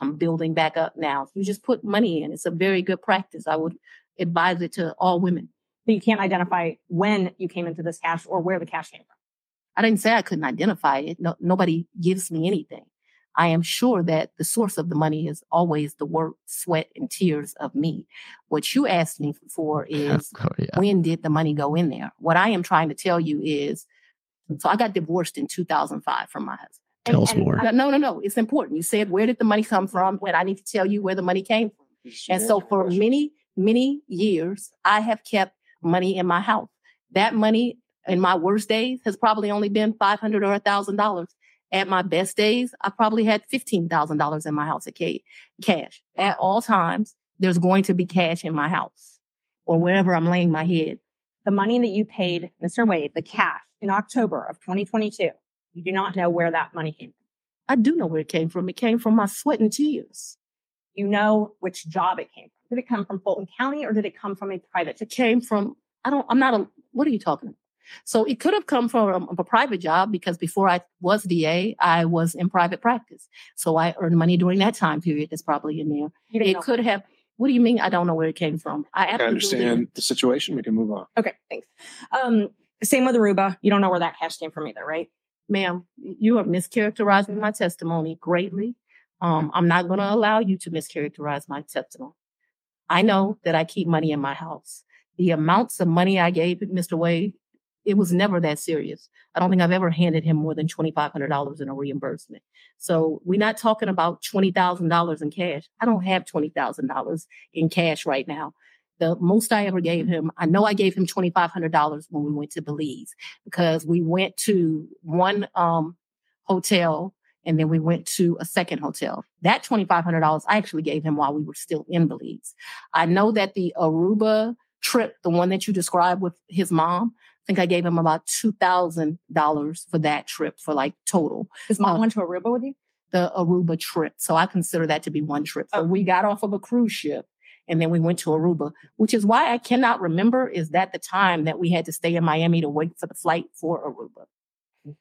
I'm building back up now. You just put money in. It's a very good practice. I would advise it to all women. So you can't identify when you came into this cash or where the cash came from? I didn't say I couldn't identify it. No, nobody gives me anything. I am sure that the source of the money is always the work, sweat, and tears of me. What you asked me for is, when did the money go in there? What I am trying to tell you is, so I got divorced in 2005 from my husband. Tell us more. No. It's important. You said, where did the money come from? When I need to tell you where the money came from. And so for many, many years, I have kept money in my house. That money in my worst days has probably only been $500 or $1,000. At my best days, I probably had $15,000 in my house cash. At all times, there's going to be cash in my house or wherever I'm laying my head. The money that you paid Mr. Wade, the cash, in October of 2022, you do not know where that money came from. I do know where it came from. It came from my sweat and tears. you know which job it came from. Did it come from Fulton County or did it come from a private job? It came from, what are you talking about? So it could have come from a private job because before I was DA, I was in private practice. So I earned money during that time period. That's probably in there. What do you mean? I don't know where it came from. I understand the situation. We can move on. Okay, thanks. Same with Aruba. You don't know where that cash came from either, right? Ma'am, you are mischaracterizing my testimony greatly. I'm not going to allow you to mischaracterize my testimony. I know that I keep money in my house. The amounts of money I gave Mr. Wade, it was never that serious. I don't think I've ever handed him more than $2,500 in a reimbursement. So we're not talking about $20,000 in cash. I don't have $20,000 in cash right now. The most I ever gave him, I know I gave him $2,500 when we went to Belize because we went to one hotel and then we went to a second hotel. That $2,500 I actually gave him while we were still in Belize. I know that the Aruba trip, the one that you described with his mom, I think I gave him about $2,000 for that trip for like total. His mom went to Aruba with you? The Aruba trip. So I consider that to be one trip. So we got off of a cruise ship and then we went to Aruba, which is why I cannot remember is that the time that we had to stay in Miami to wait for the flight for Aruba.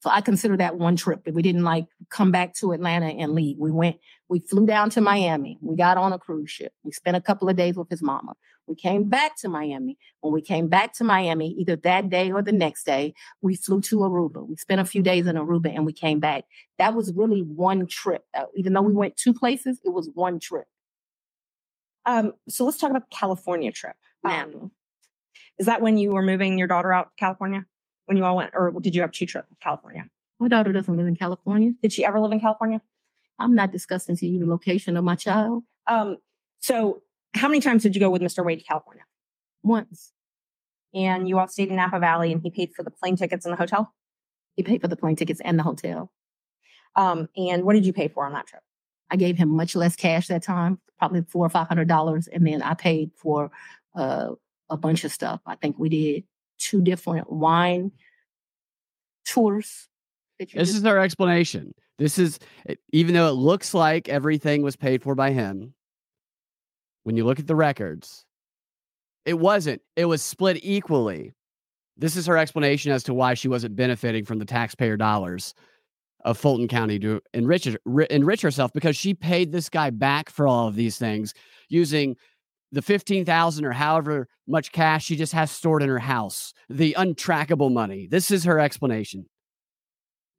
So I consider that one trip. We didn't like come back to Atlanta and leave. We flew down to Miami. We got on a cruise ship. We spent a couple of days with his mama. We came back to Miami. When we came back to Miami, either that day or the next day, we flew to Aruba. We spent a few days in Aruba and we came back. That was really one trip. Even though we went two places, it was one trip. So let's talk about the California trip. Is that when you were moving your daughter out to California? When you all went, or did you have two trips to California? My daughter doesn't live in California. Did she ever live in California? I'm not discussing to you the location of my child. So how many times did you go with Mr. Wade to California? Once. And you all stayed in Napa Valley and he paid for the plane tickets and the hotel? He paid for the plane tickets and the hotel. And what did you pay for on that trip? I gave him much less cash that time, probably $400 or $500. And then I paid for a bunch of stuff. I think we did two different wine tours. This is their explanation. This is, even though it looks like everything was paid for by him, when you look at the records, it wasn't. It was split equally. This is her explanation as to why she wasn't benefiting from the taxpayer dollars of Fulton County to enrich herself, because she paid this guy back for all of these things using the $15,000 or however much cash she just has stored in her house, the untrackable money. This is her explanation.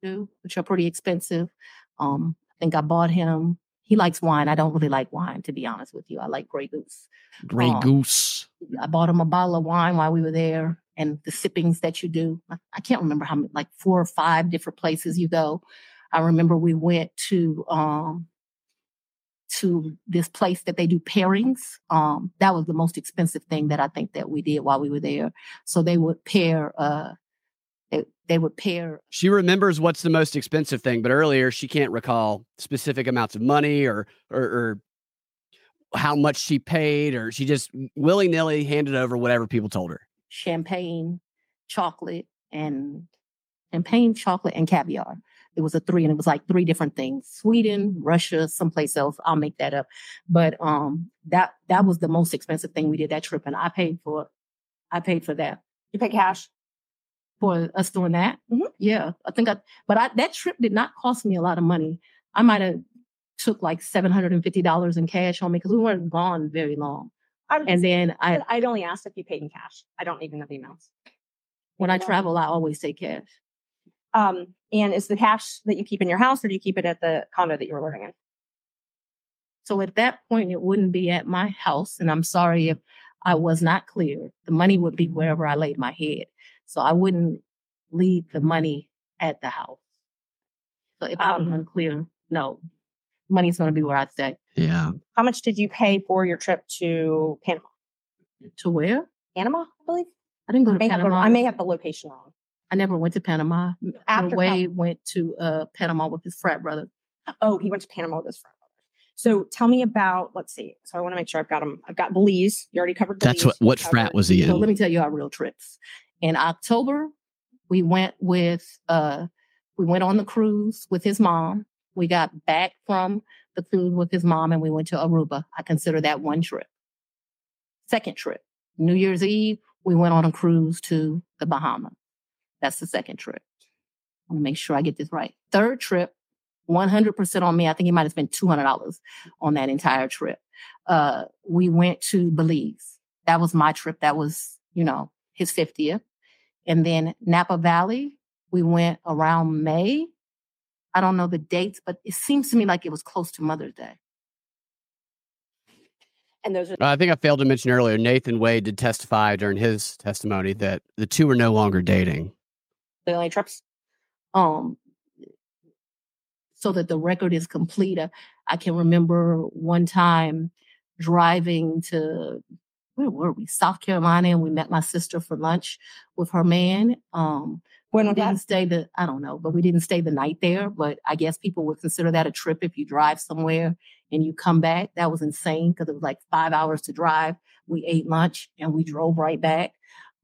Which are pretty expensive. I think I bought him. He likes wine. I don't really like wine, to be honest with you. I like Grey Goose. Grey Goose. I bought him a bottle of wine while we were there, and the sippings that you do. I can't remember how many, like 4 or 5 different places you go. I remember we went to this place that they do pairings. That was the most expensive thing that I think that we did while we were there. So they would pair. They would pair. She remembers what's the most expensive thing, but earlier she can't recall specific amounts of money or how much she paid, or she just willy-nilly handed over whatever people told her. Champagne, chocolate, and caviar. It was a 3, and it was like 3 different things: Sweden, Russia, someplace else. I'll make that up. But that was the most expensive thing we did that trip, and I paid for that. You paid cash for us doing that? Mm-hmm. Yeah, that trip did not cost me a lot of money. I might have took like $750 in cash on me because we weren't gone very long. I'd only asked if you paid in cash. I don't need enough emails. When I travel, I always say cash. And is the cash that you keep in your house, or do you keep it at the condo that you were living in? So at that point, it wouldn't be at my house. And I'm sorry if I was not clear. The money would be wherever I laid my head. So I wouldn't leave the money at the house. So if I was unclear, no. Money's going to be where I stay. Yeah. How much did you pay for your trip to Panama? To where? Panama, I believe. I didn't go to Panama. I may have the location wrong. I never went to Panama. After Wade went to Panama with his frat brother. Oh, he went to Panama with his frat brother. So tell me about, let's see. So I want to make sure I've got him. I've got Belize. You already covered Belize. That's what frat was he in? So let me tell you our real trips. In October, we went on the cruise with his mom. We got back from the cruise with his mom and we went to Aruba. I consider that one trip. Second trip, New Year's Eve, we went on a cruise to the Bahamas. That's the second trip. I'm going to make sure I get this right. Third trip, 100% on me. I think he might have spent $200 on that entire trip. We went to Belize. That was my trip. That was, you know, his 50th. And then Napa Valley, we went around May. I don't know the dates, but it seems to me like it was close to Mother's Day. And those are I think I failed to mention earlier, Nathan Wade did testify during his testimony that the two are no longer dating. The only trips? So that the record is complete. I can remember one time driving to, where were we? South Carolina, and we met my sister for lunch with her man. I don't know, but we didn't stay the night there. But I guess people would consider that a trip if you drive somewhere and you come back. That was insane because it was like 5 hours to drive. We ate lunch and we drove right back.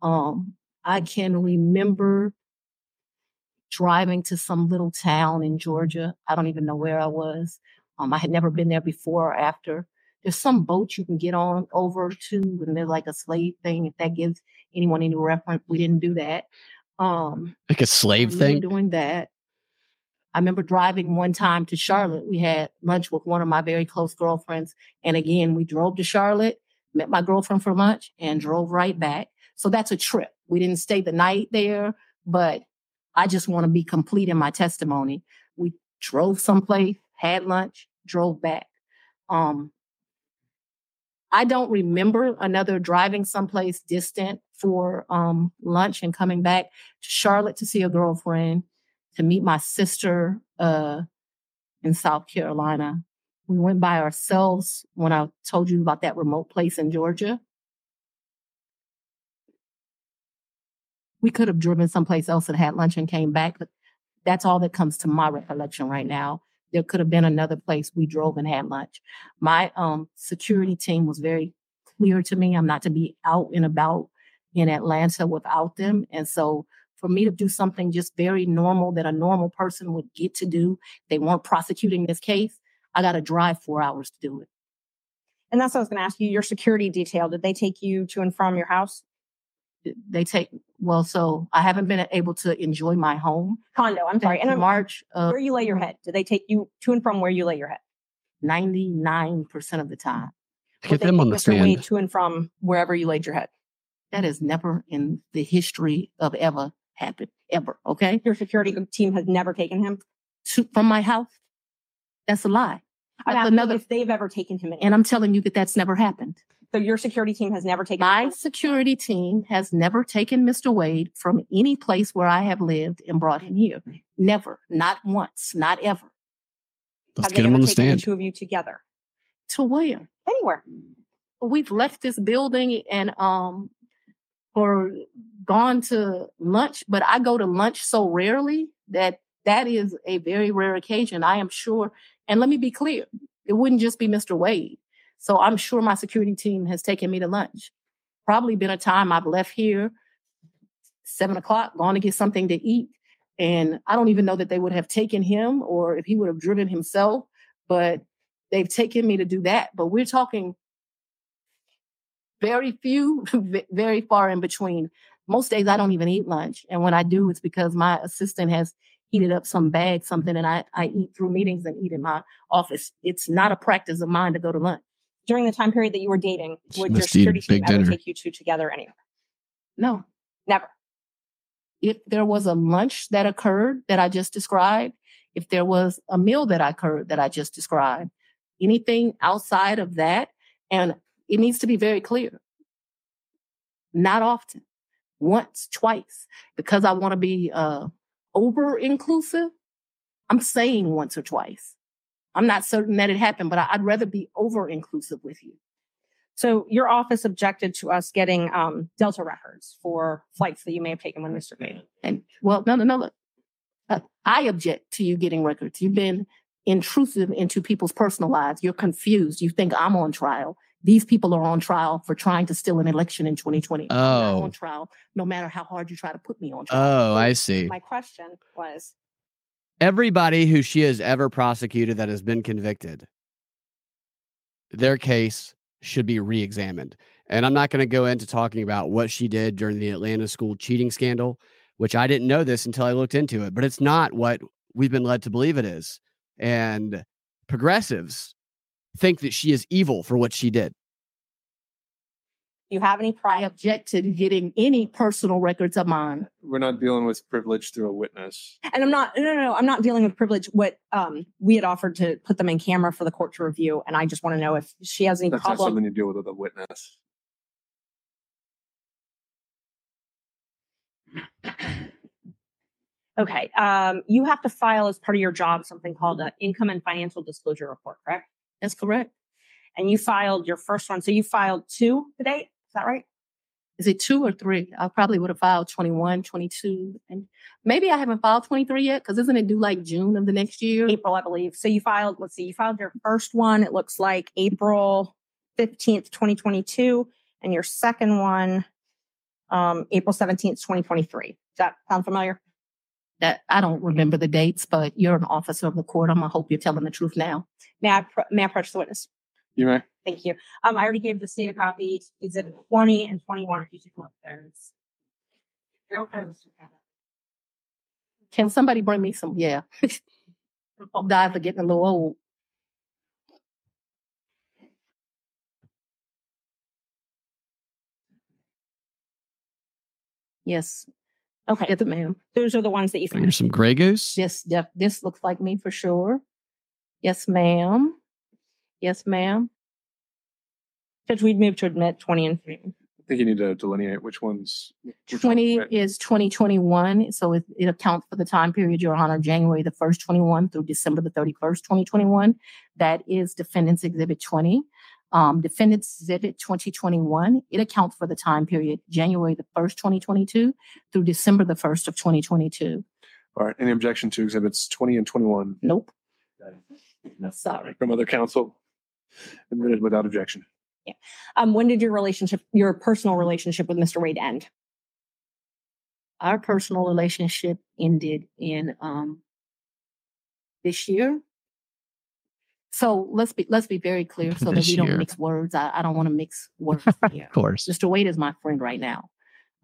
I can remember driving to some little town in Georgia. I don't even know where I was. I had never been there before or after. There's some boat you can get on over to, and there's like a slave thing. If that gives anyone any reference, we didn't do that. Like a slave thing? Doing that. I remember driving one time to Charlotte. We had lunch with one of my very close girlfriends. And again, we drove to Charlotte, met my girlfriend for lunch, and drove right back. So that's a trip. We didn't stay the night there, but I just want to be complete in my testimony. We drove someplace, had lunch, drove back. I don't remember another driving someplace distant for lunch and coming back to Charlotte to see a girlfriend, to meet my sister in South Carolina. We went by ourselves when I told you about that remote place in Georgia. We could have driven someplace else and had lunch and came back, but that's all that comes to my recollection right now. There could have been another place we drove and had lunch. My security team was very clear to me. I'm not to be out and about in Atlanta without them. And so for me to do something just very normal that a normal person would get to do, they weren't prosecuting this case. I got to drive 4 hours to do it. And that's what I was going to ask you. Your security detail, did they take you to and from your house? So I haven't been able to enjoy my home. Condo, I'm sorry. In March. Where you lay your head. Do they take you to and from where you lay your head? 99% of the time. Get them on the stand. To and from wherever you laid your head. That has never in the history of ever happened, ever, okay? Your security team has never taken him? From my house? That's a lie. That's another. If they've ever taken him. And I'm telling you that that's never happened. So your security team has never taken... My security team has never taken Mr. Wade from any place where I have lived and brought him here. Never. Not once. Not ever. Let's get him on the stand. The two of you together? To where? Anywhere. We've left this building and or gone to lunch, but I go to lunch so rarely that is a very rare occasion, I am sure. And let me be clear, it wouldn't just be Mr. Wade. So I'm sure my security team has taken me to lunch. Probably been a time I've left here, 7:00, gone to get something to eat. And I don't even know that they would have taken him or if he would have driven himself, but they've taken me to do that. But we're talking very few, very far in between. Most days I don't even eat lunch. And when I do, it's because my assistant has heated up some bag, something, and I eat through meetings and eat in my office. It's not a practice of mine to go to lunch. During the time period that you were dating, would your security team ever take you two together anywhere? No. Never. If there was a lunch that occurred that I just described, if there was a meal that occurred that I just described, anything outside of that, and it needs to be very clear. Not often. Once, twice. Because I want to be over-inclusive, I'm saying once or twice. I'm not certain that it happened, but I'd rather be over-inclusive with you. So your office objected to us getting Delta records for flights that you may have taken when Mr. Wade. And well, no. Look. I object to you getting records. You've been intrusive into people's personal lives. You're confused. You think I'm on trial. These people are on trial for trying to steal an election in 2020. Oh. I'm not on trial, no matter how hard you try to put me on trial. Oh, so I see. My question was, Everybody who she has ever prosecuted that has been convicted, their case should be re-examined. And I'm not going to go into talking about what she did during the Atlanta school cheating scandal, which I didn't know this until I looked into it, but it's not what we've been led to believe it is. And progressives think that she is evil for what she did. You have any prior? I object to getting any personal records of mine. We're not dealing with privilege through a witness. And I'm not, no, I'm not dealing with privilege. What we had offered to put them in camera for the court to review. And I just want to know if she has any problem. That's not something you deal with a witness. Okay. You have to file as part of your job something called an income and financial disclosure report, correct? That's correct. And you filed your first one. So you filed two today. Is that right? Is it two or three? I probably would have filed 21, 22. And maybe I haven't filed 23 yet because isn't it due like June of the next year? April, I believe. So you filed, let's see, you filed your first one. It looks like April 15th, 2022. And your second one, April 17th, 2023. Does that sound familiar? That I don't remember the dates, but you're an officer of the court. I'm going to hope you're telling the truth now. May I approach the witness? You may. Thank you. I already gave the state a copy. Is it 20 and 21 if you take a look there? Can somebody bring me some? Yeah. I'll die for getting a little old. Yes. Okay. Yes, ma'am. Those are the ones that you found. Here's some Grey Goose. Yes, this looks like me for sure. Yes, ma'am. Yes, ma'am. Judge, we'd move to admit 20 and 3. I think you need to delineate which ones. 20 is 2021. So it accounts for the time period, Your Honor, January the 1st, 21 through December the 31st, 2021. That is Defendant's Exhibit 20. Defendant's Exhibit 2021, it accounts for the time period, January the 1st, 2022 through December the 1st of 2022. All right. Any objection to Exhibits 20 and 21? Nope. No. Sorry. From other counsel, admitted without objection. Yeah. When did your personal relationship with Mr. Wade end? Our personal relationship ended in this year. So let's be very clear so that we don't mix words. I don't want to mix words here. Of course. Mr. Wade is my friend right now.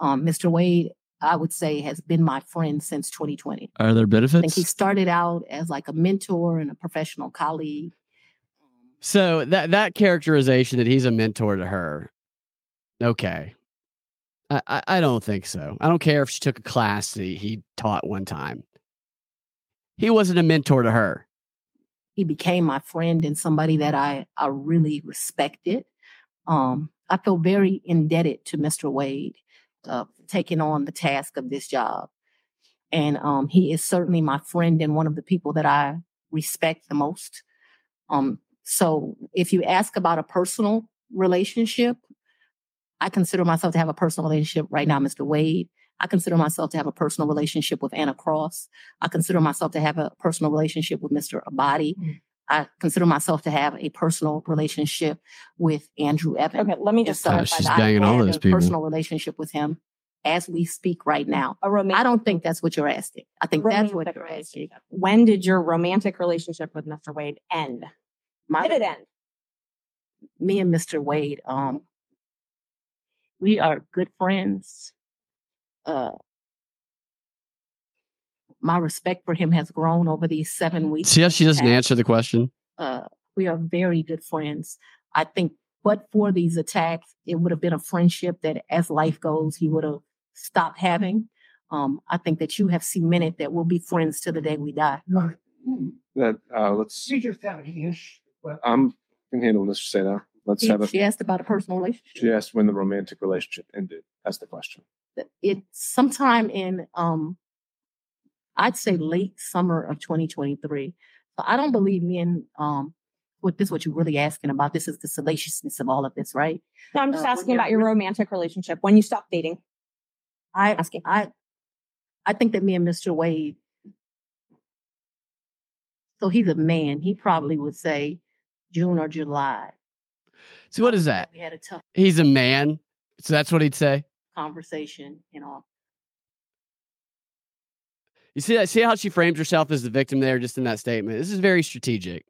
Mr. Wade, I would say, has been my friend since 2020. Are there benefits? I think he started out as like a mentor and a professional colleague. So that characterization that he's a mentor to her. Okay. I don't think so. I don't care if she took a class that he taught one time. He wasn't a mentor to her. He became my friend and somebody that I really respected. I feel very indebted to Mr. Wade. Taking on the task of this job. And he is certainly my friend and one of the people that I respect the most. So if you ask about a personal relationship, I consider myself to have a personal relationship right now, Mr. Wade. I consider myself to have a personal relationship with Anna Cross. I consider myself to have a personal relationship with Mr. Abadi. Mm-hmm. I consider myself to have a personal relationship with Andrew Evans. Okay, let me just she's banging all those people. Personal relationship with him as we speak right now. I don't think that's what you're asking. I think that's what you're asking. When did your romantic relationship with Mr. Wade end? Did it end? Me and Mr. Wade, we are good friends. My respect for him has grown over these 7 weeks. See how she doesn't answer the question? We are very good friends. I think, but for these attacks, it would have been a friendship that as life goes, he would have stopped having. I think that you have cemented that we'll be friends to the day we die. That let's. You just have it. I'm can handle this. Say that. Let's have it. She asked about a personal relationship. She asked when the romantic relationship ended. That's the question. It's sometime in. I'd say late summer of 2023. So I don't believe me and what this is what you're really asking about. This is the salaciousness of all of this, right? No, I'm just asking about your romantic relationship when you stopped dating. I think that me and Mr. Wade. So he's a man. He probably would say June or July. So what is that? We had a tough. He's a man. So that's what he'd say. Conversation and all. You see how she frames herself as the victim there just in that statement? This is very strategic.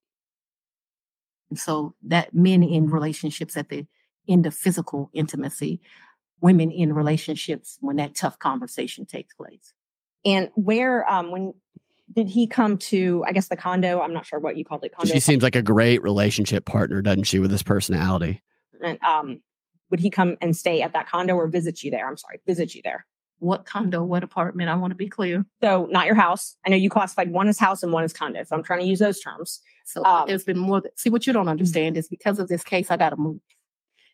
So that men in relationships at the end of physical intimacy, women in relationships when that tough conversation takes place. And where, when did he come to, I guess, the condo? I'm not sure what you called it. Condo. She seems like a great relationship partner, doesn't she, with this personality? And would he come and stay at that condo or visit you there? I'm sorry, visit you there. What condo, what apartment? I want to be clear. So not your house. I know you classified one as house and one as condo. So I'm trying to use those terms. So there's been more. See, what you don't understand is because of this case, I got to move.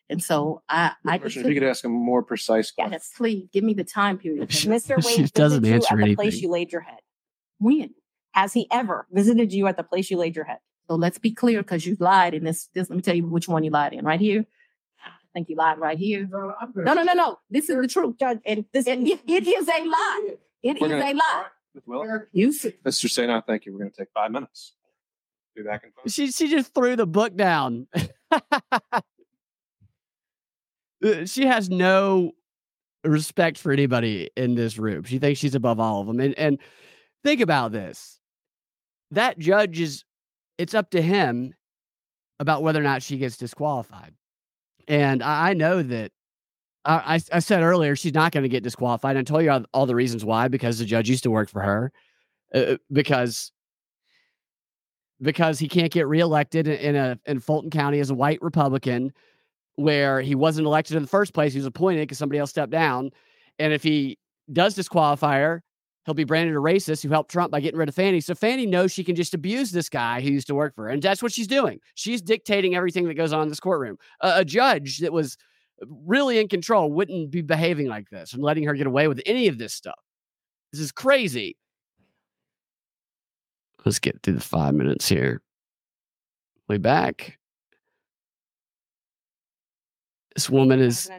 And so I just... If you could ask him more precise questions. Yes, please. Give me the time period. Mr. Wade, she doesn't answer anything. At the place you laid your head. When? Has he ever visited you at the place you laid your head? So let's be clear, because you lied in this. Let me tell you which one you lied in. Right here. I think you lied right here. No. This is the truth, Judge. And it is a lie. It is a lie. All right, Mr. Saint, I thank you. We're going to take 5 minutes. Be back in 5 minutes. She just threw the book down. She has no respect for anybody in this room. She thinks she's above all of them. And think about this. That judge it's up to him about whether or not she gets disqualified. And I know that I said earlier, she's not going to get disqualified. I told you all the reasons why, because the judge used to work for her, because he can't get reelected in Fulton County as a white Republican, where he wasn't elected in the first place. He was appointed because somebody else stepped down. And if he does disqualify her, he'll be branded a racist who helped Trump by getting rid of Fani. So Fani knows she can just abuse this guy who used to work for her. And that's what she's doing. She's dictating everything that goes on in this courtroom. A judge that was really in control wouldn't be behaving like this and letting her get away with any of this stuff. This is crazy. Let's get through the 5 minutes here. We'll be back. This woman is...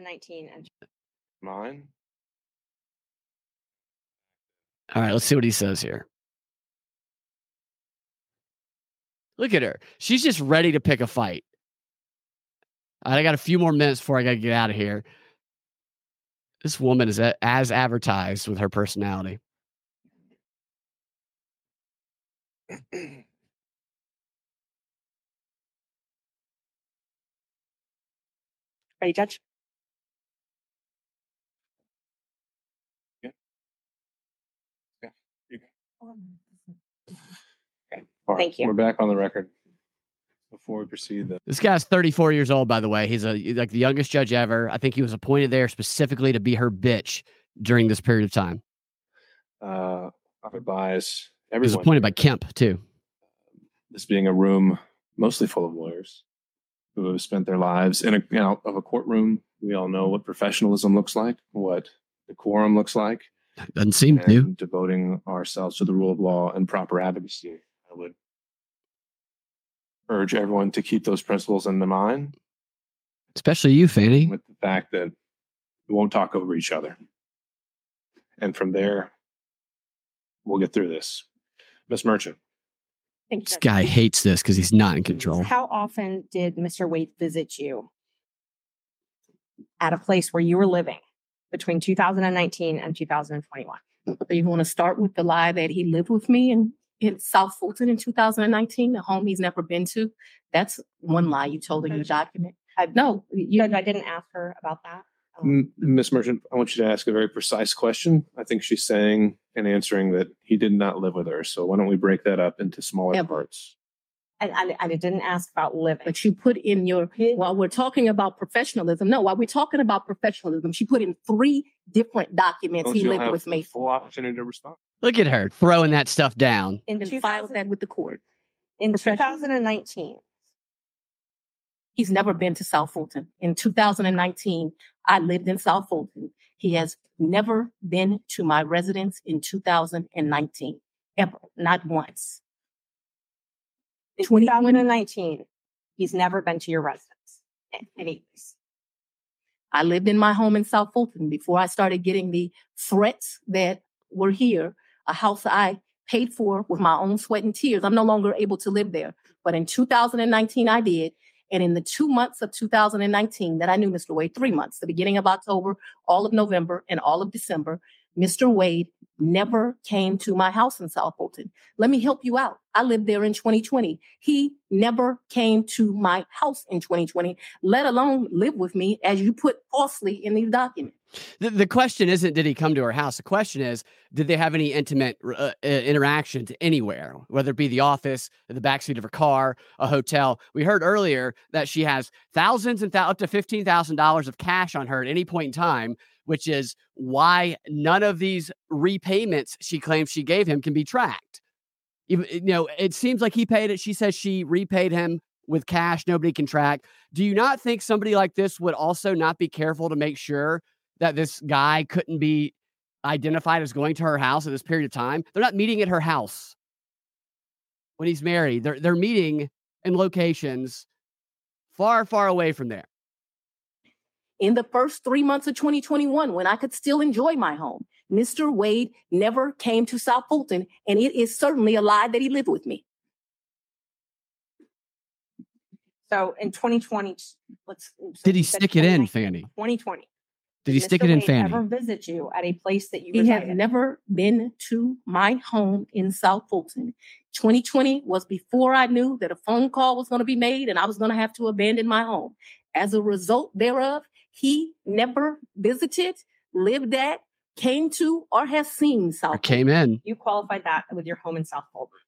Mine? All right, let's see what he says here. Look at her. She's just ready to pick a fight. All right, I got a few more minutes before I got to get out of here. This woman is as advertised with her personality. Ready, Judge? Okay. All right. Thank you. We're back on the record. Before we proceed, this guy's 34 years old, by the way. He's like the youngest judge ever. I think he was appointed there specifically to be her bitch during this period of time. I would advise everyone. He was appointed by Kemp too. This being a room mostly full of lawyers who have spent their lives in and out of a courtroom, we all know what professionalism looks like, what decorum looks like. Doesn't seem to. Devoting ourselves to the rule of law and proper advocacy. I would urge everyone to keep those principles in mind. Especially you, Fani. With the fact that we won't talk over each other. And from there, we'll get through this. Ms. Merchant. Thank you. This guy hates this because he's not in control. How often did Mr. Wade visit you at a place where you were living? Between 2019 and 2021. You want to start with the lie that he lived with me in South Fulton in 2019, a home he's never been to. That's one lie you told in your document. I didn't ask her about that. Ms. Merchant, I want you to ask a very precise question. I think she's saying and answering that he did not live with her. So why don't we break that up into smaller parts? I didn't ask about living. But you put in while we're talking about professionalism. No, while we're talking about professionalism, she put in 3 different documents. Don't he lived with me. Full opportunity to respond. Look at her throwing that stuff down. And filed that with the court. In 2019. He's never been to South Fulton. In 2019, I lived in South Fulton. He has never been to my residence in 2019. Ever. Not once. 2019, he's never been to your residence. Anyways, I lived in my home in South Fulton before I started getting the threats that were here, a house I paid for with my own sweat and tears. I'm no longer able to live there. But in 2019, I did. And in the 2 months of 2019 that I knew Mr. Wade, 3 months, the beginning of October, all of November, and all of December, Mr. Wade never came to my house in South Fulton. Let me help you out. I lived there in 2020. He never came to my house in 2020, let alone live with me, as you put falsely in these documents. The question isn't, did he come to our house? The question is, did they have any intimate interactions anywhere, whether it be the office, the backseat of her car, a hotel? We heard earlier that she has thousands and up to $15,000 of cash on her at any point in time, which is why none of these repayments she claims she gave him can be tracked. Even, you know, it seems like he paid it. She says she repaid him with cash nobody can track. Do you not think somebody like this would also not be careful to make sure that this guy couldn't be identified as going to her house at this period of time? They're not meeting at her house when he's married. They're meeting in locations far, far away from there. In the first 3 months of 2021, when I could still enjoy my home, Mr. Wade never came to South Fulton, and it is certainly a lie that he lived with me. So in 2020, did he stick it in, Fanny? 2020. Did he stick it in, Fanny? Never visit you at a place that you resided. He had never been to my home in South Fulton. 2020 was before I knew that a phone call was going to be made and I was going to have to abandon my home. As a result thereof, he never visited, lived at, came to, or has seen South Fulton. Came in. You qualified that with your home in South Fulton.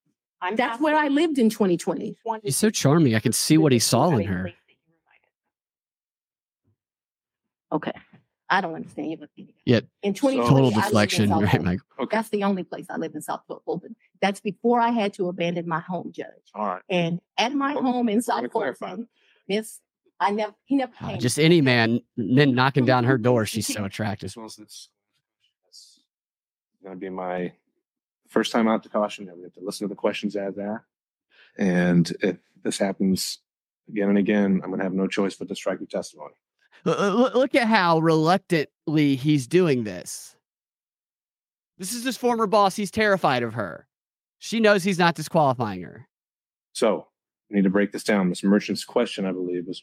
That's where I lived in 2020. He's so charming. I can see what he saw in her. Okay. I don't understand you. Yeah. In 2020, total deflection, right, Mike? Okay. That's the only place I live in South Fulton. That's before I had to abandon my home, Judge. All right. And at my home in South Fulton, he never came. Just any man then knocking down her door. She's so attractive. It's going to be my first time out to caution. We have to listen to the questions as that. And if this happens again and again, I'm going to have no choice but to strike your testimony. Look at how reluctantly he's doing this. This is his former boss. He's terrified of her. She knows he's not disqualifying her. So we need to break this down. Ms. Merchant's question, I believe, was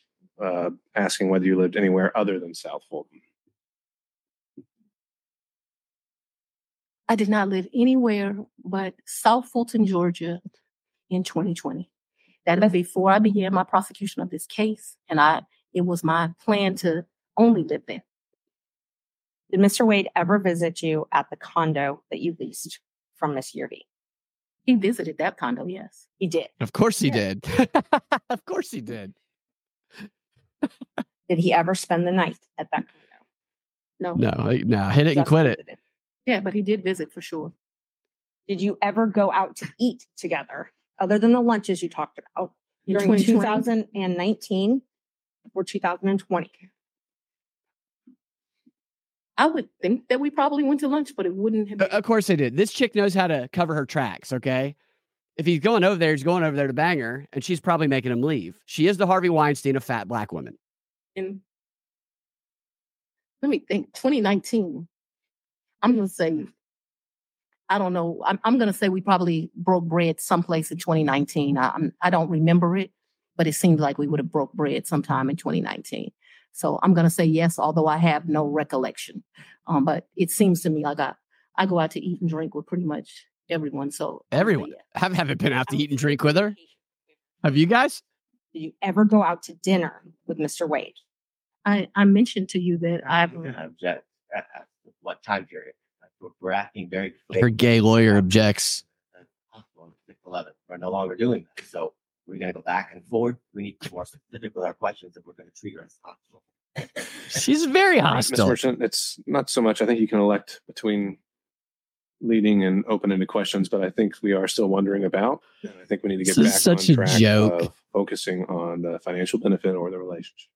asking whether you lived anywhere other than South Fulton. I did not live anywhere but South Fulton, Georgia in 2020. That is before I began my prosecution of this case. And it was my plan to only live there. Did Mr. Wade ever visit you at the condo that you leased from Ms. Yerney? He visited that condo, yes. He did. Of course he did. Of course he did. Did he ever spend the night at that condo? No. No, he didn't quit it. Yeah, but he did visit for sure. Did you ever go out to eat together, other than the lunches you talked about, during 2019? Or 2020. I would think that we probably went to lunch, but it wouldn't have been. Of course they did. This chick knows how to cover her tracks, okay? If he's going over there to bang her, and she's probably making him leave. She is the Harvey Weinstein of fat black women. And let me think. 2019, I'm going to say, I don't know. I'm going to say we probably broke bread someplace in 2019. I don't remember it. But it seemed like we would have broke bread sometime in 2019. So I'm going to say yes, although I have no recollection. But it seems to me like I go out to eat and drink with pretty much everyone. So everyone. Yeah. I haven't been out to eat and drink with her. Have you guys? Did you ever go out to dinner with Mr. Wade? I mentioned to you that I've... What time period? We're acting very... Her gay lawyer objects. 11. We're no longer doing that. So... We're going to go back and forth. We need to be more specific with our questions if we're going to treat her as hostile. She's very hostile. Ms. Merchant, it's not so much. I think you can elect between leading and open-ended questions, but I think we are still wondering about. And I think we need to get back such on track of focusing on the financial benefit or the relationship.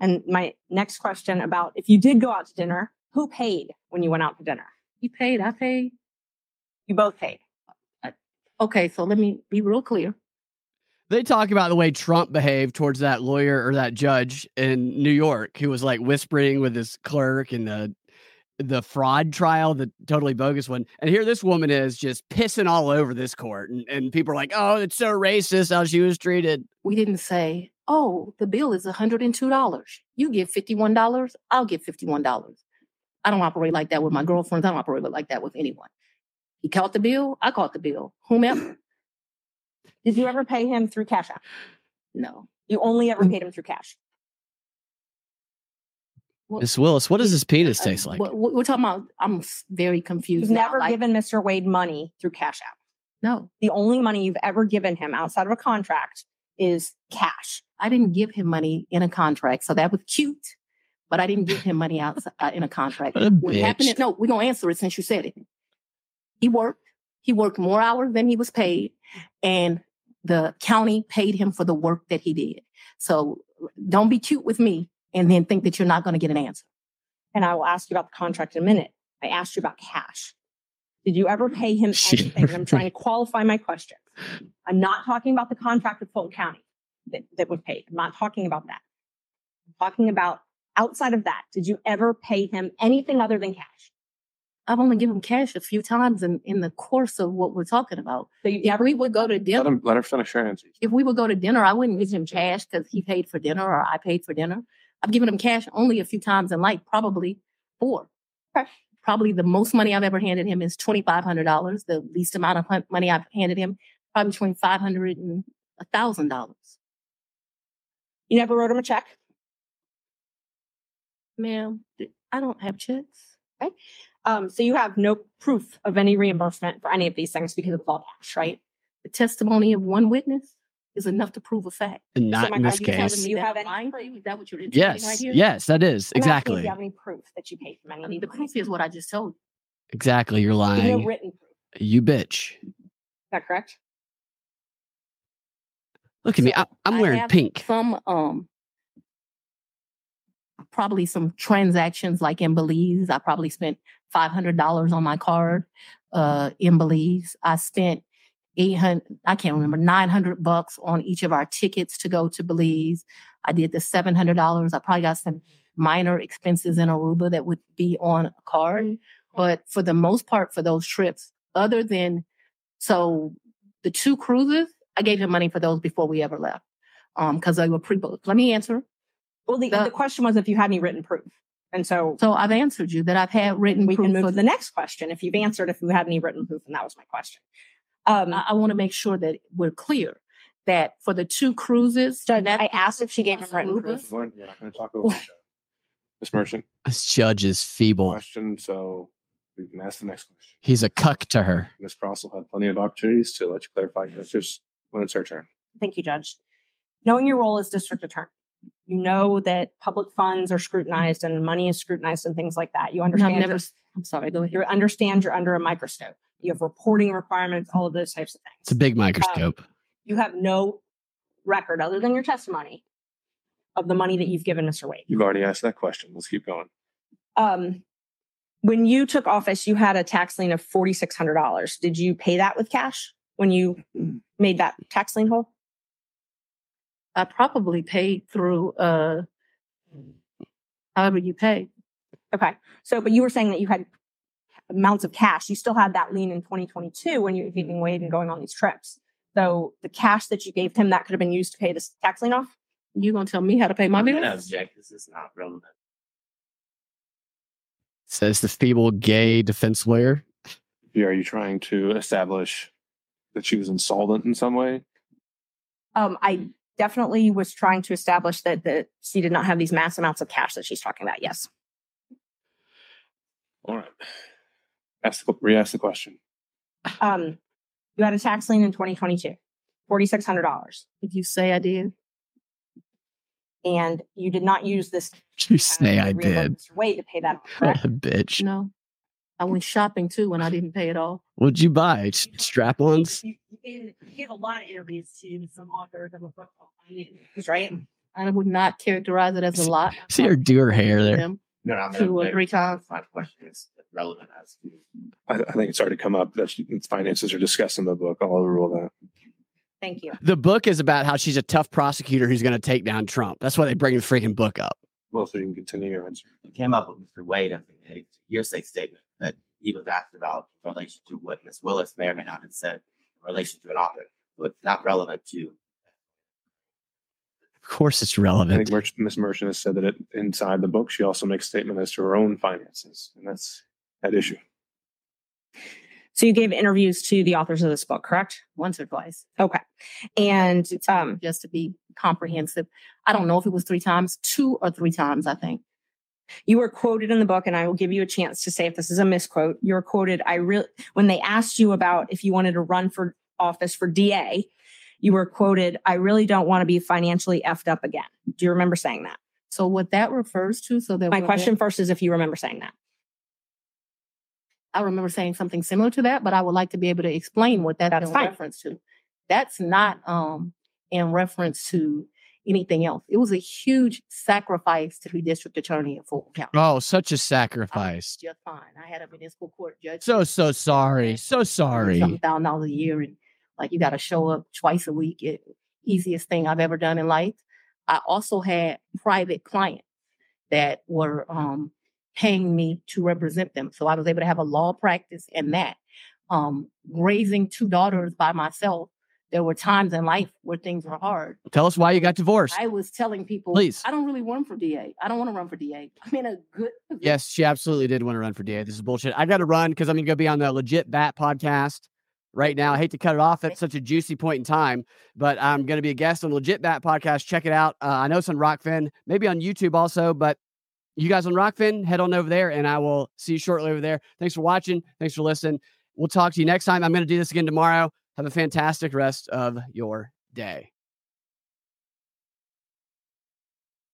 And my next question about if you did go out to dinner, who paid when you went out to dinner? You paid. I paid. You both paid. Okay, so let me be real clear. They talk about the way Trump behaved towards that lawyer or that judge in New York who was like whispering with his clerk in the fraud trial, the totally bogus one. And here this woman is just pissing all over this court. And people are like, oh, it's so racist how she was treated. We didn't say, oh, the bill is $102. You give $51, I'll give $51. I don't operate like that with my girlfriends. I don't operate like that with anyone. He caught the bill. I caught the bill. Whomever. Did you ever pay him through Cash App? No. You only ever paid him through cash? Ms. Willis, what does his penis taste like? We're talking about, I'm very confused. You've never given Mr. Wade money through Cash App? No. The only money you've ever given him outside of a contract is cash. I didn't give him money in a contract, so that was cute. But I didn't give him money outside in a contract. What happened? No, we're going to answer it since you said it. He worked. He worked more hours than he was paid. And the county paid him for the work that he did. So don't be cute with me and then think that you're not going to get an answer. And I will ask you about the contract in a minute. I asked you about cash. Did you ever pay him anything? And I'm trying to qualify my question. I'm not talking about the contract with Fulton County that was paid. I'm not talking about that. I'm talking about outside of that. Did you ever pay him anything other than cash? I've only given him cash a few times in the course of what we're talking about. So if we would go to dinner. Let her finish her answers. If we would go to dinner, I wouldn't give him cash because he paid for dinner or I paid for dinner. I've given him cash only a few times in life, probably 4. Okay. Probably the most money I've ever handed him is $2,500. The least amount of money I've handed him, probably between $500 and $1,000. You never wrote him a check? Ma'am, I don't have checks. Okay. So you have no proof of any reimbursement for any of these things because it's all cash, right? The testimony of one witness is enough to prove a fact. And not so in this case. Do you have any proof? Is that what you're interested in right here? Yes, that is. Exactly. Do you have any proof that you paid for any of these? The proof is what I just told you. Exactly. You're lying. No written proof. You bitch. Is that correct? Look at me. I'm wearing pink. Some, probably some transactions like in Belize. I probably spent $500 on my card in Belize. I spent $900 on each of our tickets to go to Belize. I did the $700. I probably got some minor expenses in Aruba that would be on a card. But for the most part, for those trips, other than, so the 2 cruises, I gave him money for those before we ever left because they were pre-booked. Let me answer. Well, the question was if you had any written proof. And so I've answered you that I've had written proof. We can move to the next question if you've answered if you had any written proof. And that was my question. I want to make sure that we're clear that for the 2 cruises, Judge, I asked if she gave him written proof. Yeah, I'm going to talk over Ms. Merchant. This judge is feeble. Question, so we can ask the next question. He's a cuck to her. Ms. Cross will have plenty of opportunities to let you clarify your answers when it's her turn. Thank you, Judge. Knowing your role as district attorney, you know that public funds are scrutinized and money is scrutinized and things like that. You understand. I'm sorry. Go ahead. You understand you're under a microscope. You have reporting requirements, all of those types of things. It's a big microscope. You have no record other than your testimony of the money that you've given Mr. Wade. You've already asked that question. Let's keep going. When you took office, you had a tax lien of $4,600. Did you pay that with cash when you made that tax lien whole? I probably paid through however you pay. Okay. So, but you were saying that you had amounts of cash. You still had that lien in 2022 when you were giving Wade and going on these trips. So the cash that you gave him, that could have been used to pay this tax lien off? You going to tell me how to pay my bill? No, Jack, this is not relevant. Says the feeble gay defense lawyer. Yeah, are you trying to establish that she was insolvent in some way? I definitely was trying to establish that she did not have these mass amounts of cash that she's talking about. Yes. All right. Re-ask the question. You had a tax lien in 2022, $4,600. Did you say I did? And you did not use this. Did you say I did? Way to pay that off, correct? What a bitch. No. I went shopping too when I didn't pay it all. What'd you buy? Strap-ons? You gave a lot of interviews to some authors of a book called Finance, right? I would not characterize it as a lot. See her do her hair there. No, 2 or 3 times. My question is relevant as to. I think it's already come up that finances are discussed in the book. I'll overrule that. Thank you. The book is about how she's a tough prosecutor who's going to take down Trump. That's why they bring the freaking book up. Well, so you can continue your answer. It came up with Mr. Wade, I think, a hearsay statement that he was asked about in relation to what Ms. Willis may or may not have said in relation to an author. So it's not relevant to Of course it's relevant. I think Ms. Merchant has said that inside the book, she also makes statement as to her own finances, and that's that issue. So you gave interviews to the authors of this book, correct? Once or twice. Okay. And just to be comprehensive, I don't know if it was three times, two or three times, I think. You were quoted in the book, and I will give you a chance to say if this is a misquote. You were quoted, when they asked you about if you wanted to run for office for DA, you were quoted, "I really don't want to be financially effed up again." Do you remember saying that? So what that refers to, my question first is if you remember saying that. I remember saying something similar to that, but I would like to be able to explain what that's in reference to. That's not in reference to anything else. It was a huge sacrifice to be district attorney in Fulton County. Oh, such a sacrifice. Just fine. I had a municipal court judge. So sorry. So sorry. $7,000 a year, and like you got to show up twice a week. Easiest thing I've ever done in life. I also had private clients that were paying me to represent them. So I was able to have a law practice and that. Raising two daughters by myself, there were times in life where things were hard. Tell us why you got divorced. I was telling people, please. I don't really want for DA. I don't want to run for DA. I'm in a good position. Yes, she absolutely did want to run for DA. This is bullshit. I got to run because I'm going to go be on the Legit Bat podcast right now. I hate to cut it off at such a juicy point in time, but I'm going to be a guest on the Legit Bat podcast. Check it out. I know it's on Rockfin, maybe on YouTube also, but you guys on Rockfin, head on over there, and I will see you shortly over there. Thanks for watching. Thanks for listening. We'll talk to you next time. I'm going to do this again tomorrow. Have a fantastic rest of your day.